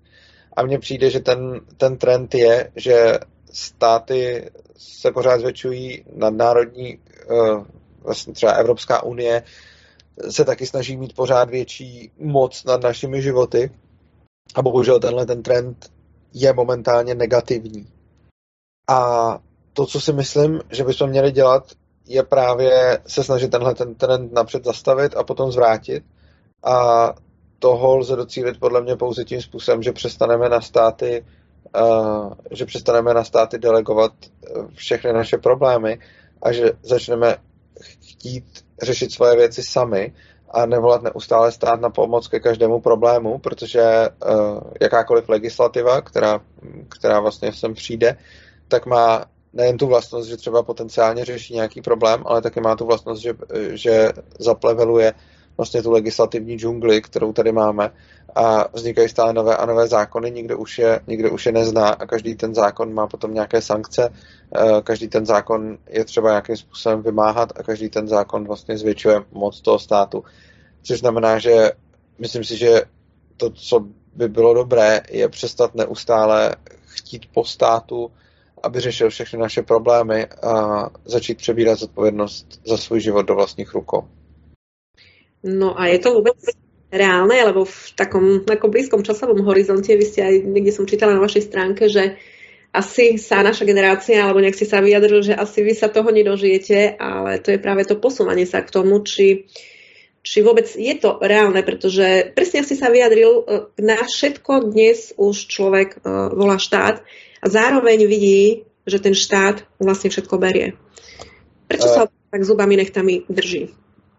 A mně přijde, že ten, ten trend je, že státy se pořád zvětšují, nadnárodní, vlastně třeba Evropská unie se taky snaží mít pořád větší moc nad našimi životy a bohužel tenhle ten trend je momentálně negativní. A to, co si myslím, že bychom měli dělat, je právě se snažit tenhle ten trend napřed zastavit a potom zvrátit. A toho lze docílit podle mě pouze tím způsobem, že přestaneme na státy, uh, že přestaneme na státy delegovat všechny naše problémy a že začneme chtít řešit svoje věci sami a nevolat neustále stát na pomoc ke každému problému, protože uh, jakákoliv legislativa, která, která vlastně sem přijde, tak má nejen tu vlastnost, že třeba potenciálně řeší nějaký problém, ale taky má tu vlastnost, že, že zapleveluje vlastně tu legislativní džungli, kterou tady máme a vznikají stále nové a nové zákony, nikdo už je, nikdo už je nezná a každý ten zákon má potom nějaké sankce, každý ten zákon je třeba nějakým způsobem vymáhat a každý ten zákon vlastně zvětšuje moc toho státu. Což znamená, že myslím si, že to, co by bylo dobré, je přestat neustále chtít po státu, aby řešil všechny naše problémy a začít přebírat zodpovědnost za svůj život do vlastních rukou. No a je to vôbec reálne, lebo v takom ako blízkom časovom horizonte, vy ste aj niekde som čítala na vašej stránke, že asi sa naša generácia, alebo nejak si sa vyjadril, že asi vy sa toho nedožijete, ale to je práve to posúvanie sa k tomu, či, či vôbec je to reálne, pretože presne si sa vyjadril, na všetko dnes už človek volá štát a zároveň vidí, že ten štát vlastne všetko berie. Prečo sa tak zubami nechtami drží?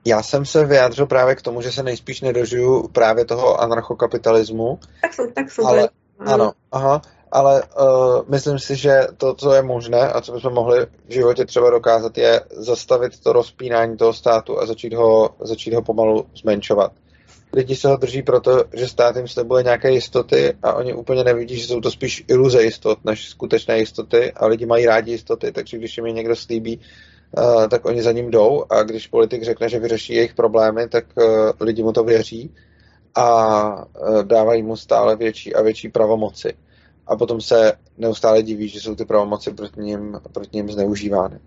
Já jsem se vyjádřil právě k tomu, že se nejspíš nedožiju právě toho anarchokapitalismu. Tak jsem, tak jsem. Ale, ano, aha, ale uh, myslím si, že to, co je možné a co bychom mohli v životě třeba dokázat, je zastavit to rozpínání toho státu a začít ho, začít ho pomalu zmenšovat. Lidi se ho drží proto, že stát jim slibuje nějaké jistoty a oni úplně nevidí, že jsou to spíš iluze jistot než skutečné jistoty a lidi mají rádi jistoty, takže když jim je někdo slíbí, Uh, tak oni za ním jdou a když politik řekne, že vyřeší jejich problémy, tak uh, lidi mu to věří a uh, dávají mu stále větší a větší pravomoci. A potom se neustále diví, že jsou ty pravomoci proti ním, proti ním zneužívány.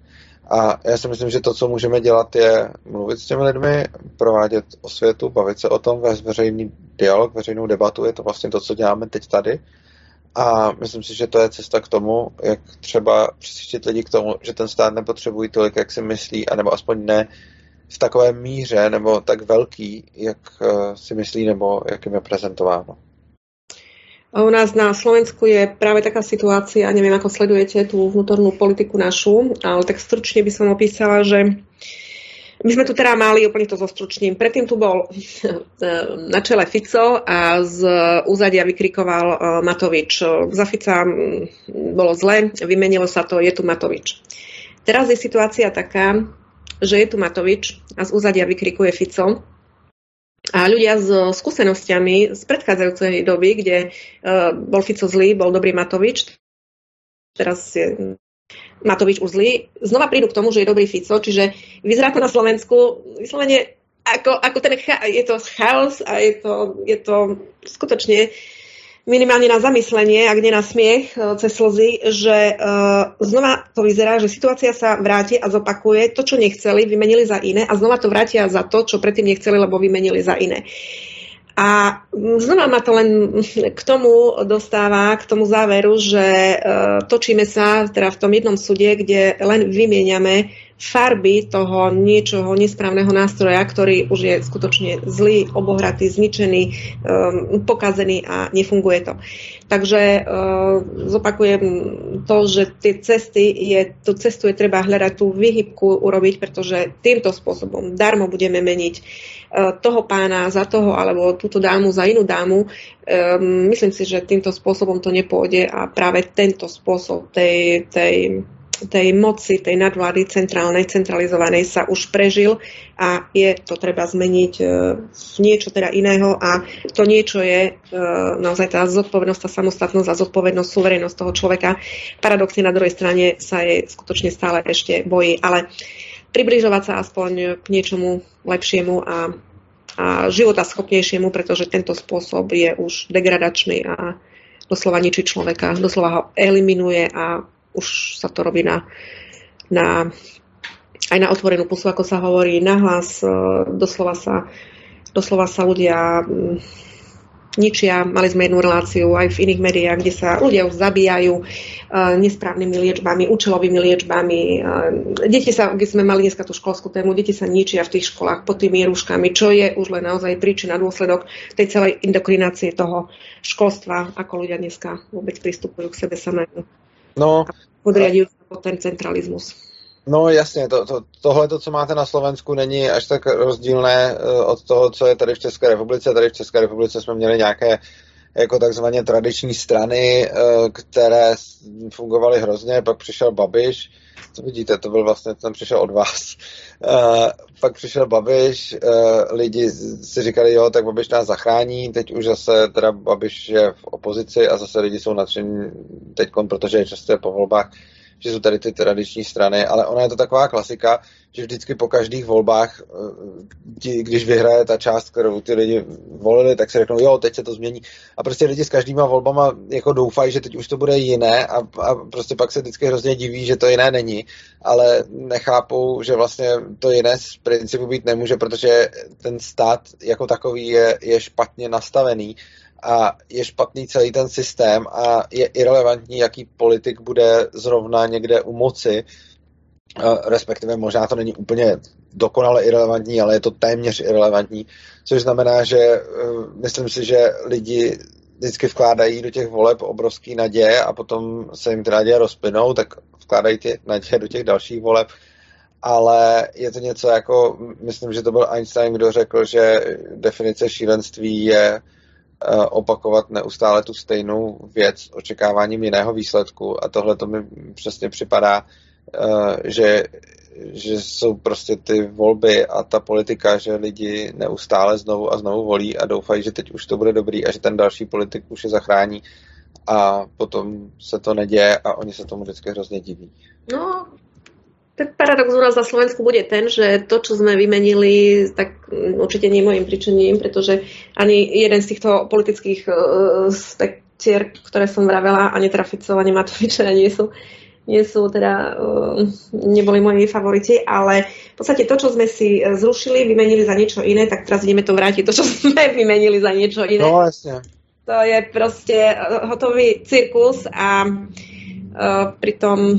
A já si myslím, že to, co můžeme dělat, je mluvit s těmi lidmi, provádět osvětu, bavit se o tom, vést veřejný dialog, veřejnou debatu, je to vlastně to, co děláme teď tady. A myslím si, že to je cesta k tomu, jak třeba přesvědčit lidi k tomu, že ten stát nepotřebují tolik, jak si myslí, anebo aspoň ne v takové míře, nebo tak velký, jak si myslí, nebo jak jim je prezentováno. U nás na Slovensku je práve taká situácia, neviem, ako sledujete tú vnútornú politiku našu, ale tak stručne by som opísala, že my sme tu teda mali, úplne to so stručným, predtým tu bol na čele Fico a z úzadia vykrikoval Matovič. Za Fica bolo zle, vymenilo sa to, je tu Matovič. Teraz je situácia taká, že je tu Matovič a z úzadia vykrikuje Fico. A ľudia s skúsenostiami z predchádzajúcej doby, kde bol Fico zlý, bol dobrý Matovič, teraz je Matovič uzlí, znova prídu k tomu, že je dobrý Fico, čiže vyzerá to na Slovensku vyslovene ako, ako ten cha, je to chaos a je to, je to skutočne minimálne na zamyslenie, ak nie na smiech cez slzy, že uh, znova to vyzerá, že situácia sa vráti a zopakuje to, čo nechceli, vymenili za iné a znova to vrátia za to, čo predtým nechceli, lebo vymenili za iné. A znova ma to len k tomu dostáva, k tomu záveru, že točíme sa teda v tom jednom súde, kde len vymieňame farby toho niečoho nesprávneho nástroja, ktorý už je skutočne zlý, obohratý, zničený, pokazený a nefunguje to. Takže zopakujem to, že tie cesty je, tú cestu je treba hľadať, tú výhybku urobiť, pretože týmto spôsobom darmo budeme meniť toho pána za toho, alebo túto dámu za inú dámu. Um, myslím si, že týmto spôsobom to nepôjde a práve tento spôsob tej, tej, tej moci, tej nadvlády centrálnej, centralizovanej sa už prežil a je to treba zmeniť uh, v niečo teda iného a to niečo je uh, naozaj tá zodpovednosť, tá samostatnosť a zodpovednosť, suverénnosť toho človeka. Paradoxne na druhej strane sa jej skutočne stále ešte bojí, ale približovať sa aspoň k niečomu lepšiemu a, a životaschopnejšiemu, pretože tento spôsob je už degradačný a doslova ničí človeka, doslova ho eliminuje a už sa to robí na, na, aj na otvorenú pusu, ako sa hovorí, nahlas, doslova sa, doslova sa ľudia ničia. Mali sme jednu reláciu aj v iných médiách, kde sa ľudia už zabíjajú nesprávnymi liečbami, účelovými liečbami. Deti sa, keď sme mali dneska tú školskú tému, deti sa ničia v tých školách pod tými rúškami, čo je už len naozaj príčina, dôsledok tej celej indokrinácie toho školstva, ako ľudia dneska vôbec pristupujú k sebe samému. No, podriadujú ten centralismus. No jasně, to, to, tohle, to, co máte na Slovensku, není až tak rozdílné od toho, co je tady v České republice. Tady v České republice jsme měli nějaké jako takzvané tradiční strany, které fungovaly hrozně, pak přišel Babiš, co vidíte, to byl vlastně, ten přišel od vás. Pak přišel Babiš, lidi si říkali, jo, tak Babiš nás zachrání, teď už zase teda Babiš je v opozici a zase lidi jsou nadšení teďkon, protože je často po volbách, že jsou tady ty tradiční strany, ale ona je to taková klasika, že vždycky po každých volbách, když vyhraje ta část, kterou ty lidi volili, tak si řeknou, jo, teď se to změní. A prostě lidi s každýma volbama jako doufají, že teď už to bude jiné a, a prostě pak se vždycky hrozně diví, že to jiné není, ale nechápou, že vlastně to jiné z principu být nemůže, protože ten stát jako takový je, je špatně nastavený a je špatný celý ten systém a je irelevantní, jaký politik bude zrovna někde u moci, respektive možná to není úplně dokonale irelevantní, ale je to téměř irelevantní, což znamená, že myslím si, že lidi vždycky vkládají do těch voleb obrovský naděje a potom se jim ty naděje rozplynou, tak vkládají ty naděje do těch dalších voleb, ale je to něco jako, myslím, že to byl Einstein, kdo řekl, že definice šílenství je opakovat neustále tu stejnou věc očekáváním jiného výsledku a tohle to mi přesně připadá, že, že jsou prostě ty volby a ta politika, že lidi neustále znovu a znovu volí a doufají, že teď už to bude dobrý a že ten další politik už je zachrání a potom se to neděje a oni se tomu vždycky hrozně diví. No, tak paradox u nás na Slovensku bude ten, že to, čo sme vymenili, tak určite nie je mojím príčením, pretože ani jeden z týchto politických spektier, ktoré som vravela, ani teda Fico, ani Matovič, nie sú, nie sú teda, neboli moji favoriti, ale v podstate to, čo sme si zrušili, vymenili za niečo iné, tak teraz ideme to vrátiť, to, čo sme vymenili za niečo iné. No jasne. To je proste hotový cirkus a Uh, pritom,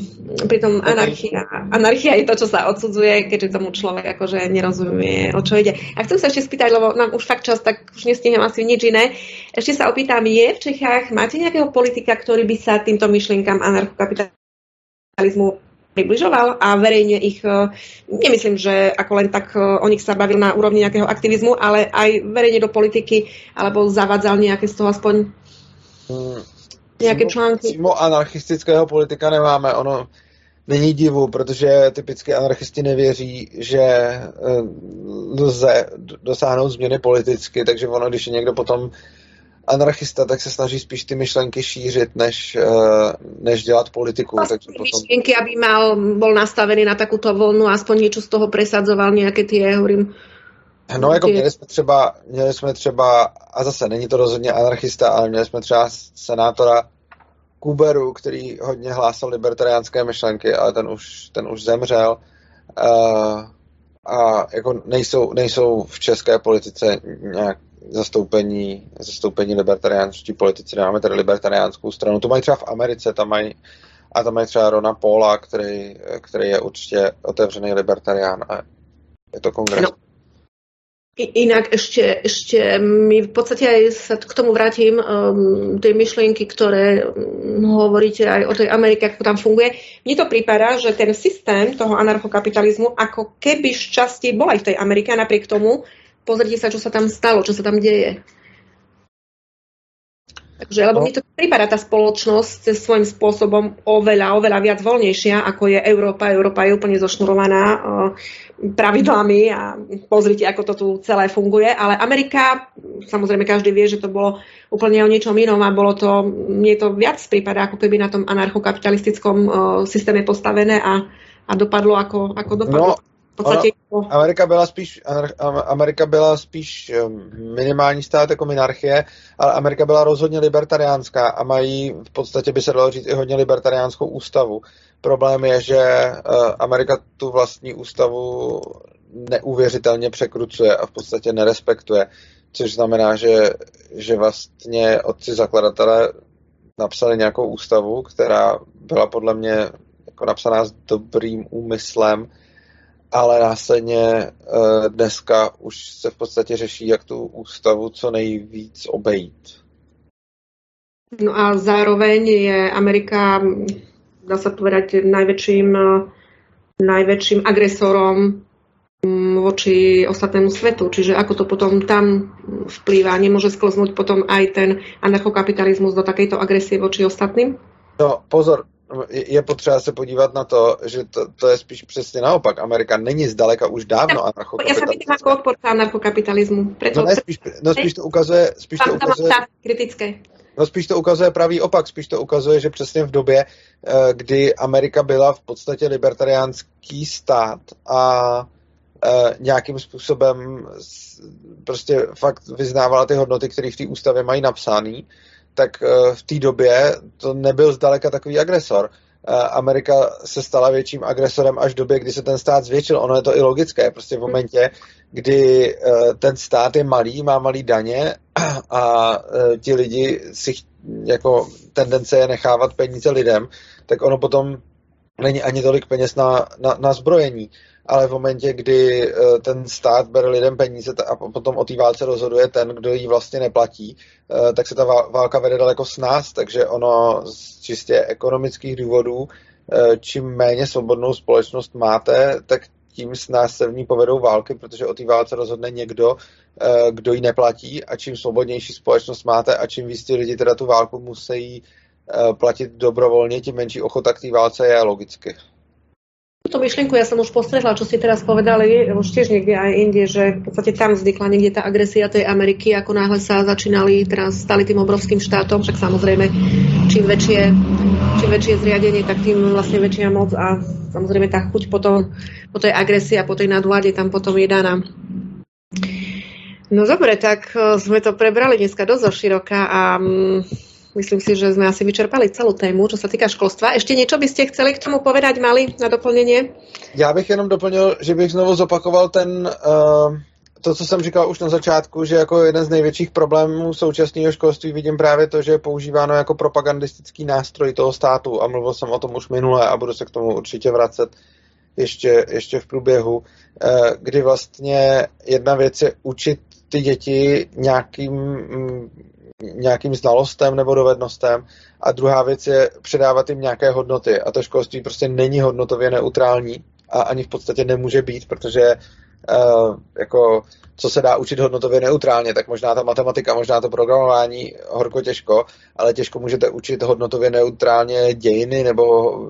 pritom anarchia, anarchia je to, čo sa odsudzuje, keďže tomu človek akože nerozumie, o čo ide. A chcem sa ešte spýtať, lebo nám už fakt čas, tak už nestihnem asi nič iné. Ešte sa opýtam, je v Čechách, máte nejakého politika, ktorý by sa týmto myšlienkam anarchokapitalizmu približoval a verejne ich, nemyslím, že ako len tak o nich sa bavil na úrovni nejakého aktivizmu, ale aj verejne do politiky, alebo zavádzal nejaké z toho aspoň... Mm. Nějaké články. Přímo anarchistického politika nemáme, ono není divu, protože typicky anarchisti nevěří, že lze dosáhnout změny politicky, takže ono, když je někdo potom anarchista, tak se snaží spíš ty myšlenky šířit, než, než dělat politiku. Takže potom... myšlenky, aby mal, bol nastavený na takuto vlnu, aspoň něco z toho presadzoval, nějaké ty, já hovorím. No, jako měli jsme třeba, měli jsme třeba, a zase není to rozhodně anarchista, ale měli jsme třeba senátora Kuberu, který hodně hlásal libertariánské myšlenky, ale ten už, ten už zemřel. Uh, a jako nejsou, nejsou v české politice nějak zastoupení, zastoupení libertariánští politici, dáme tady libertariánskou stranu. To mají třeba v Americe, tam mají, a tam mají třeba Rona Paula, který, který je určitě otevřený libertarián a je to kongres. No. Inak ešte, ešte my v podstate aj sa k tomu vrátim, um, tej myšlienky, ktoré hovoríte aj o tej Amerike, ako tam funguje. Mne to pripadá, že ten systém toho anarchokapitalizmu ako keby šťastie bol aj v tej Amerike a napriek tomu pozrite sa, čo sa tam stalo, čo sa tam deje. Takže, lebo no. mi to pripadá tá spoločnosť svojím spôsobom oveľa, oveľa viac voľnejšia, ako je Európa. Európa je úplne zošnurovaná pravidlami a pozrite, ako to tu celé funguje. Ale Amerika, samozrejme každý vie, že to bolo úplne o niečom inom a bolo to, mne to viac pripadá, ako keby na tom anarchokapitalistickom systéme postavené a, a dopadlo, ako, ako dopadlo. No. Podstatě... Ono, Amerika byla spíš, Amerika byla spíš minimální stát jako minarchie, ale Amerika byla rozhodně libertariánská a mají v podstatě, by se dalo říct, i hodně libertariánskou ústavu. Problém je, že Amerika tu vlastní ústavu neuvěřitelně překrucuje a v podstatě nerespektuje, což znamená, že, že vlastně otci zakladatelé napsali nějakou ústavu, která byla podle mě jako napsaná s dobrým úmyslem, ale následně dneska už se v podstatě řeší, jak tu ústavu co nejvíc obejít. No a zároveň je Amerika, dá se povedať, najväčším, najväčším agresorom voči ostatnému svetu. Čiže ako to potom tam vplývá? Nemôže sklznúť potom aj ten anarchokapitalizmus do takejto agresie voči ostatným? No, pozor. Je potřeba se podívat na to, že to, to je spíš přesně naopak. Amerika není zdaleka už dávno anarchokapitalistická. Já se vidím jako odporca anarchokapitalismu. No, ne, spíš, no spíš to ukazuje... Spíš to ukazuje kritické. No spíš to ukazuje pravý opak. Spíš to ukazuje, že přesně v době, kdy Amerika byla v podstatě libertariánský stát a nějakým způsobem prostě fakt vyznávala ty hodnoty, které v té ústavě mají napsaný, tak v té době to nebyl zdaleka takový agresor. Amerika se stala větším agresorem až v době, kdy se ten stát zvětšil. Ono je to i logické. Prostě v momentě, kdy ten stát je malý, má malý daně a ti lidi si jako tendence je nechávat peníze lidem, tak ono potom není ani tolik peněz na, na, na zbrojení. Ale v momentě, kdy ten stát bere lidem peníze a potom o té válce rozhoduje ten, kdo ji vlastně neplatí, tak se ta válka vede daleko snáz, takže ono z čistě ekonomických důvodů, čím méně svobodnou společnost máte, tak tím snáz se v ní povedou války, protože o té válce rozhodne někdo, kdo ji neplatí, a čím svobodnější společnost máte a čím víc ti lidi teda tu válku musí platit dobrovolně, tím menší ochota k té válce je logicky. Túto myšlienku ja som už postrehla, čo ste teraz povedali, už tiež niekde aj inde, že v podstate tam vznikla niekde tá agresia tej Ameriky, ako náhle sa začínali, teraz stali tým obrovským štátom, však samozrejme, čím väčšie, čím väčšie zriadenie, tak tým vlastne väčšia moc a samozrejme tá chuť potom, po tej agresii a po tej nadvláde tam potom je daná. No dobre, tak sme to prebrali dneska dosť zoširoka a... Myslím si, že sme asi vyčerpali celú tému, čo sa týka školstva. Ešte niečo by ste chceli k tomu povedať, mali na doplnenie? Já bych jenom doplnil, že bych znovu zopakoval ten, uh, to, co jsem říkal už na začátku, že jako jeden z největších problémů současného školství vidím právě to, že je používáno jako propagandistický nástroj toho státu a mluvil jsem o tom už minule a budu se k tomu určitě vracet ještě, ještě v průběhu, uh, kdy vlastně jedna věc je učit ty děti nějakým... Mm, nějakým znalostem nebo dovednostem a druhá věc je předávat jim nějaké hodnoty a to školství prostě není hodnotově neutrální a ani v podstatě nemůže být, protože uh, jako, co se dá učit hodnotově neutrálně, tak možná ta matematika, možná to programování, horko těžko, ale těžko můžete učit hodnotově neutrálně dějiny nebo,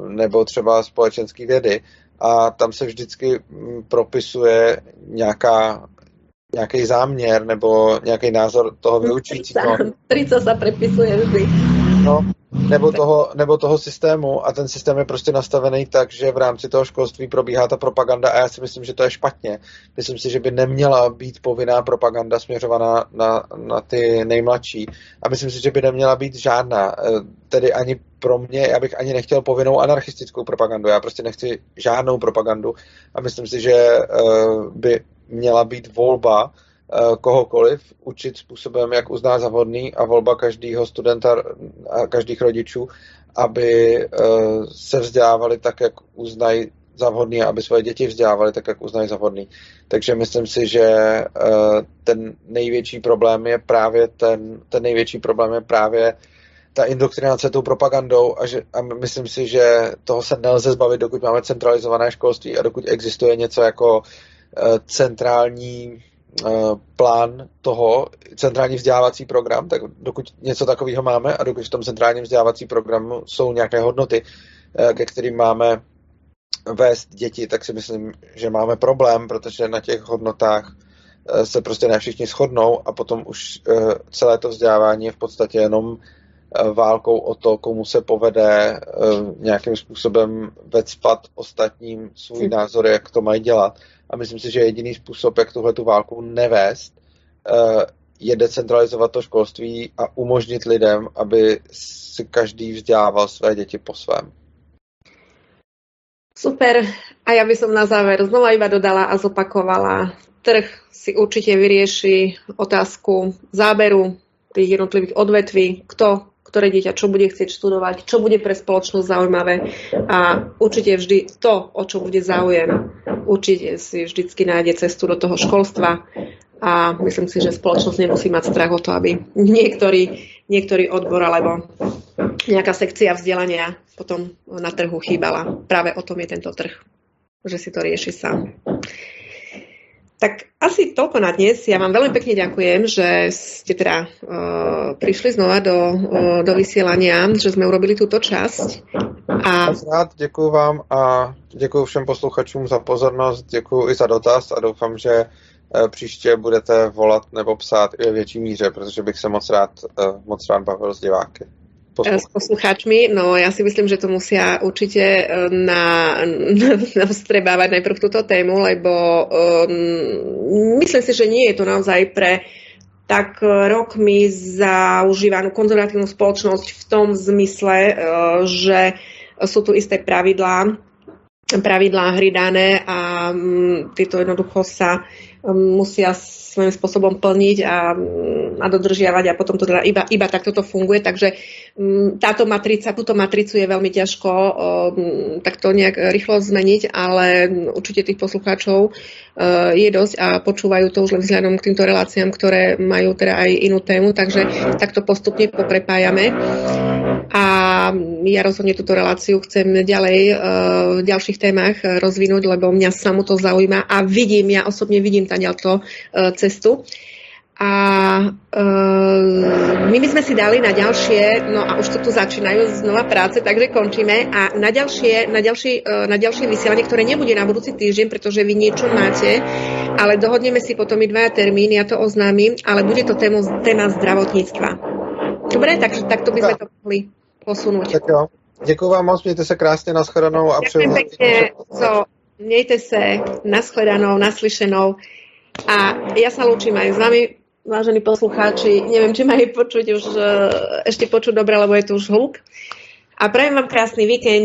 nebo třeba společenské vědy a tam se vždycky propisuje nějaká nějaký záměr nebo nějaký názor toho vyučujícího. Trica se prepisuje vždy. No, nebo toho, nebo toho systému a ten systém je prostě nastavený tak, že v rámci toho školství probíhá ta propaganda a já si myslím, že to je špatně. Myslím si, že by neměla být povinná propaganda směřovaná na, na ty nejmladší a myslím si, že by neměla být žádná. Tedy ani pro mě, já bych ani nechtěl povinnou anarchistickou propagandu, já prostě nechci žádnou propagandu a myslím si, že by měla být volba kohokoliv učit způsobem, jak uzná za vhodný, a volba každého studenta a každých rodičů, aby se vzdělávali tak, jak uznají za vhodný, a aby svoje děti vzdělávali tak, jak uznají za vhodný. Takže myslím si, že ten největší problém je právě ten, ten největší problém je právě ta indoktrinace tou propagandou, a, že, a myslím si, že toho se nelze zbavit, dokud máme centralizované školství a dokud existuje něco jako centrální plán toho, centrální vzdělávací program, tak dokud něco takového máme a dokud v tom centrálním vzdělávací programu jsou nějaké hodnoty, ke kterým máme vést děti, tak si myslím, že máme problém, protože na těch hodnotách se prostě ne všichni shodnou a potom už celé to vzdělávání je v podstatě jenom válkou o to, komu se povede nějakým způsobem vecpat ostatním svůj názor, jak to mají dělat. A myslím si, že jediný způsob, jak tuhletu válku nevést, je decentralizovat to školství a umožnit lidem, aby si každý vzdělával své děti po svém. Super. A ja by som na záver znova iba dodala a zopakovala. Trh si určite vyrieši otázku záberu tých jednotlivých odvetví, kto, ktoré dieťa, čo bude chcieť študovať, čo bude pre spoločnosť zaujímavé. A určite vždy to, o čo bude záujem, určite si vždycky nájde cestu do toho školstva. A myslím si, že spoločnosť nemusí mať strach o to, aby niektorý, niektorý odbor alebo nejaká sekcia vzdelania potom na trhu chýbala. Práve o tom je tento trh, že si to rieši sám. Tak asi toľko na dnes. Ja vám veľmi pekne ďakujem, že ste teda uh, prišli znova do, uh, do vysielania, že sme urobili túto časť. A... Rád, ďakujem vám a ďakujem všem posluchačům za pozornosť, ďakujem i za dotaz a doufám, že příště budete volat nebo psát i ve větší míře, protože bych se moc rád, moc rád bavil s diváky. Posluchači. S posluchačmi, no já si myslím, že to musia určitě na, na, vstrebávať najprv túto tému, lebo um, myslím si, že nie je to naozaj pre tak rokmi zaužívanú konzervatívnu spoločnosť v tom zmysle, že sú tu isté pravidlá, pravidlá hry dané a tieto jednoducho sa musia svojím spôsobom plniť a, a dodržiavať a potom to teda iba, iba takto to funguje. Takže táto matrica, túto matricu je veľmi ťažko um, takto nejak rýchlo zmeniť, ale určite tých poslucháčov uh, je dosť a počúvajú to už len vzhľadom k týmto reláciám, ktoré majú teda aj inú tému, takže takto postupne poprepájame. A ja rozhodne túto reláciu chcem ďalej uh, v ďalších témach rozvinúť, lebo mňa samo to zaujíma a vidím, ja osobne vidím taďalto uh, cestu. A uh, my by sme si dali na ďalšie, no a už to tu začínajú znova práce, takže končíme a na ďalšie, na ďalšie, uh, na ďalšie vysielanie, ktoré nebude na budúci týždeň, pretože vy niečo máte, ale dohodneme si potom i dva termíny, ja to oznámim, ale bude to téma, téma zdravotníctva. Dobre, takže takto by sme to mohli posunúť. Tak jo. Ďakujem vám moc, mějte sa krásne, nashledanou. A ďakujem pekne, so, mějte sa nashledanou, naslyšenou a ja sa lúčim aj s vami, vážení poslucháči. Neviem, či ma aj počuť už, ešte počuť dobre, lebo je tu už hluk. A prajem vám krásny víkend.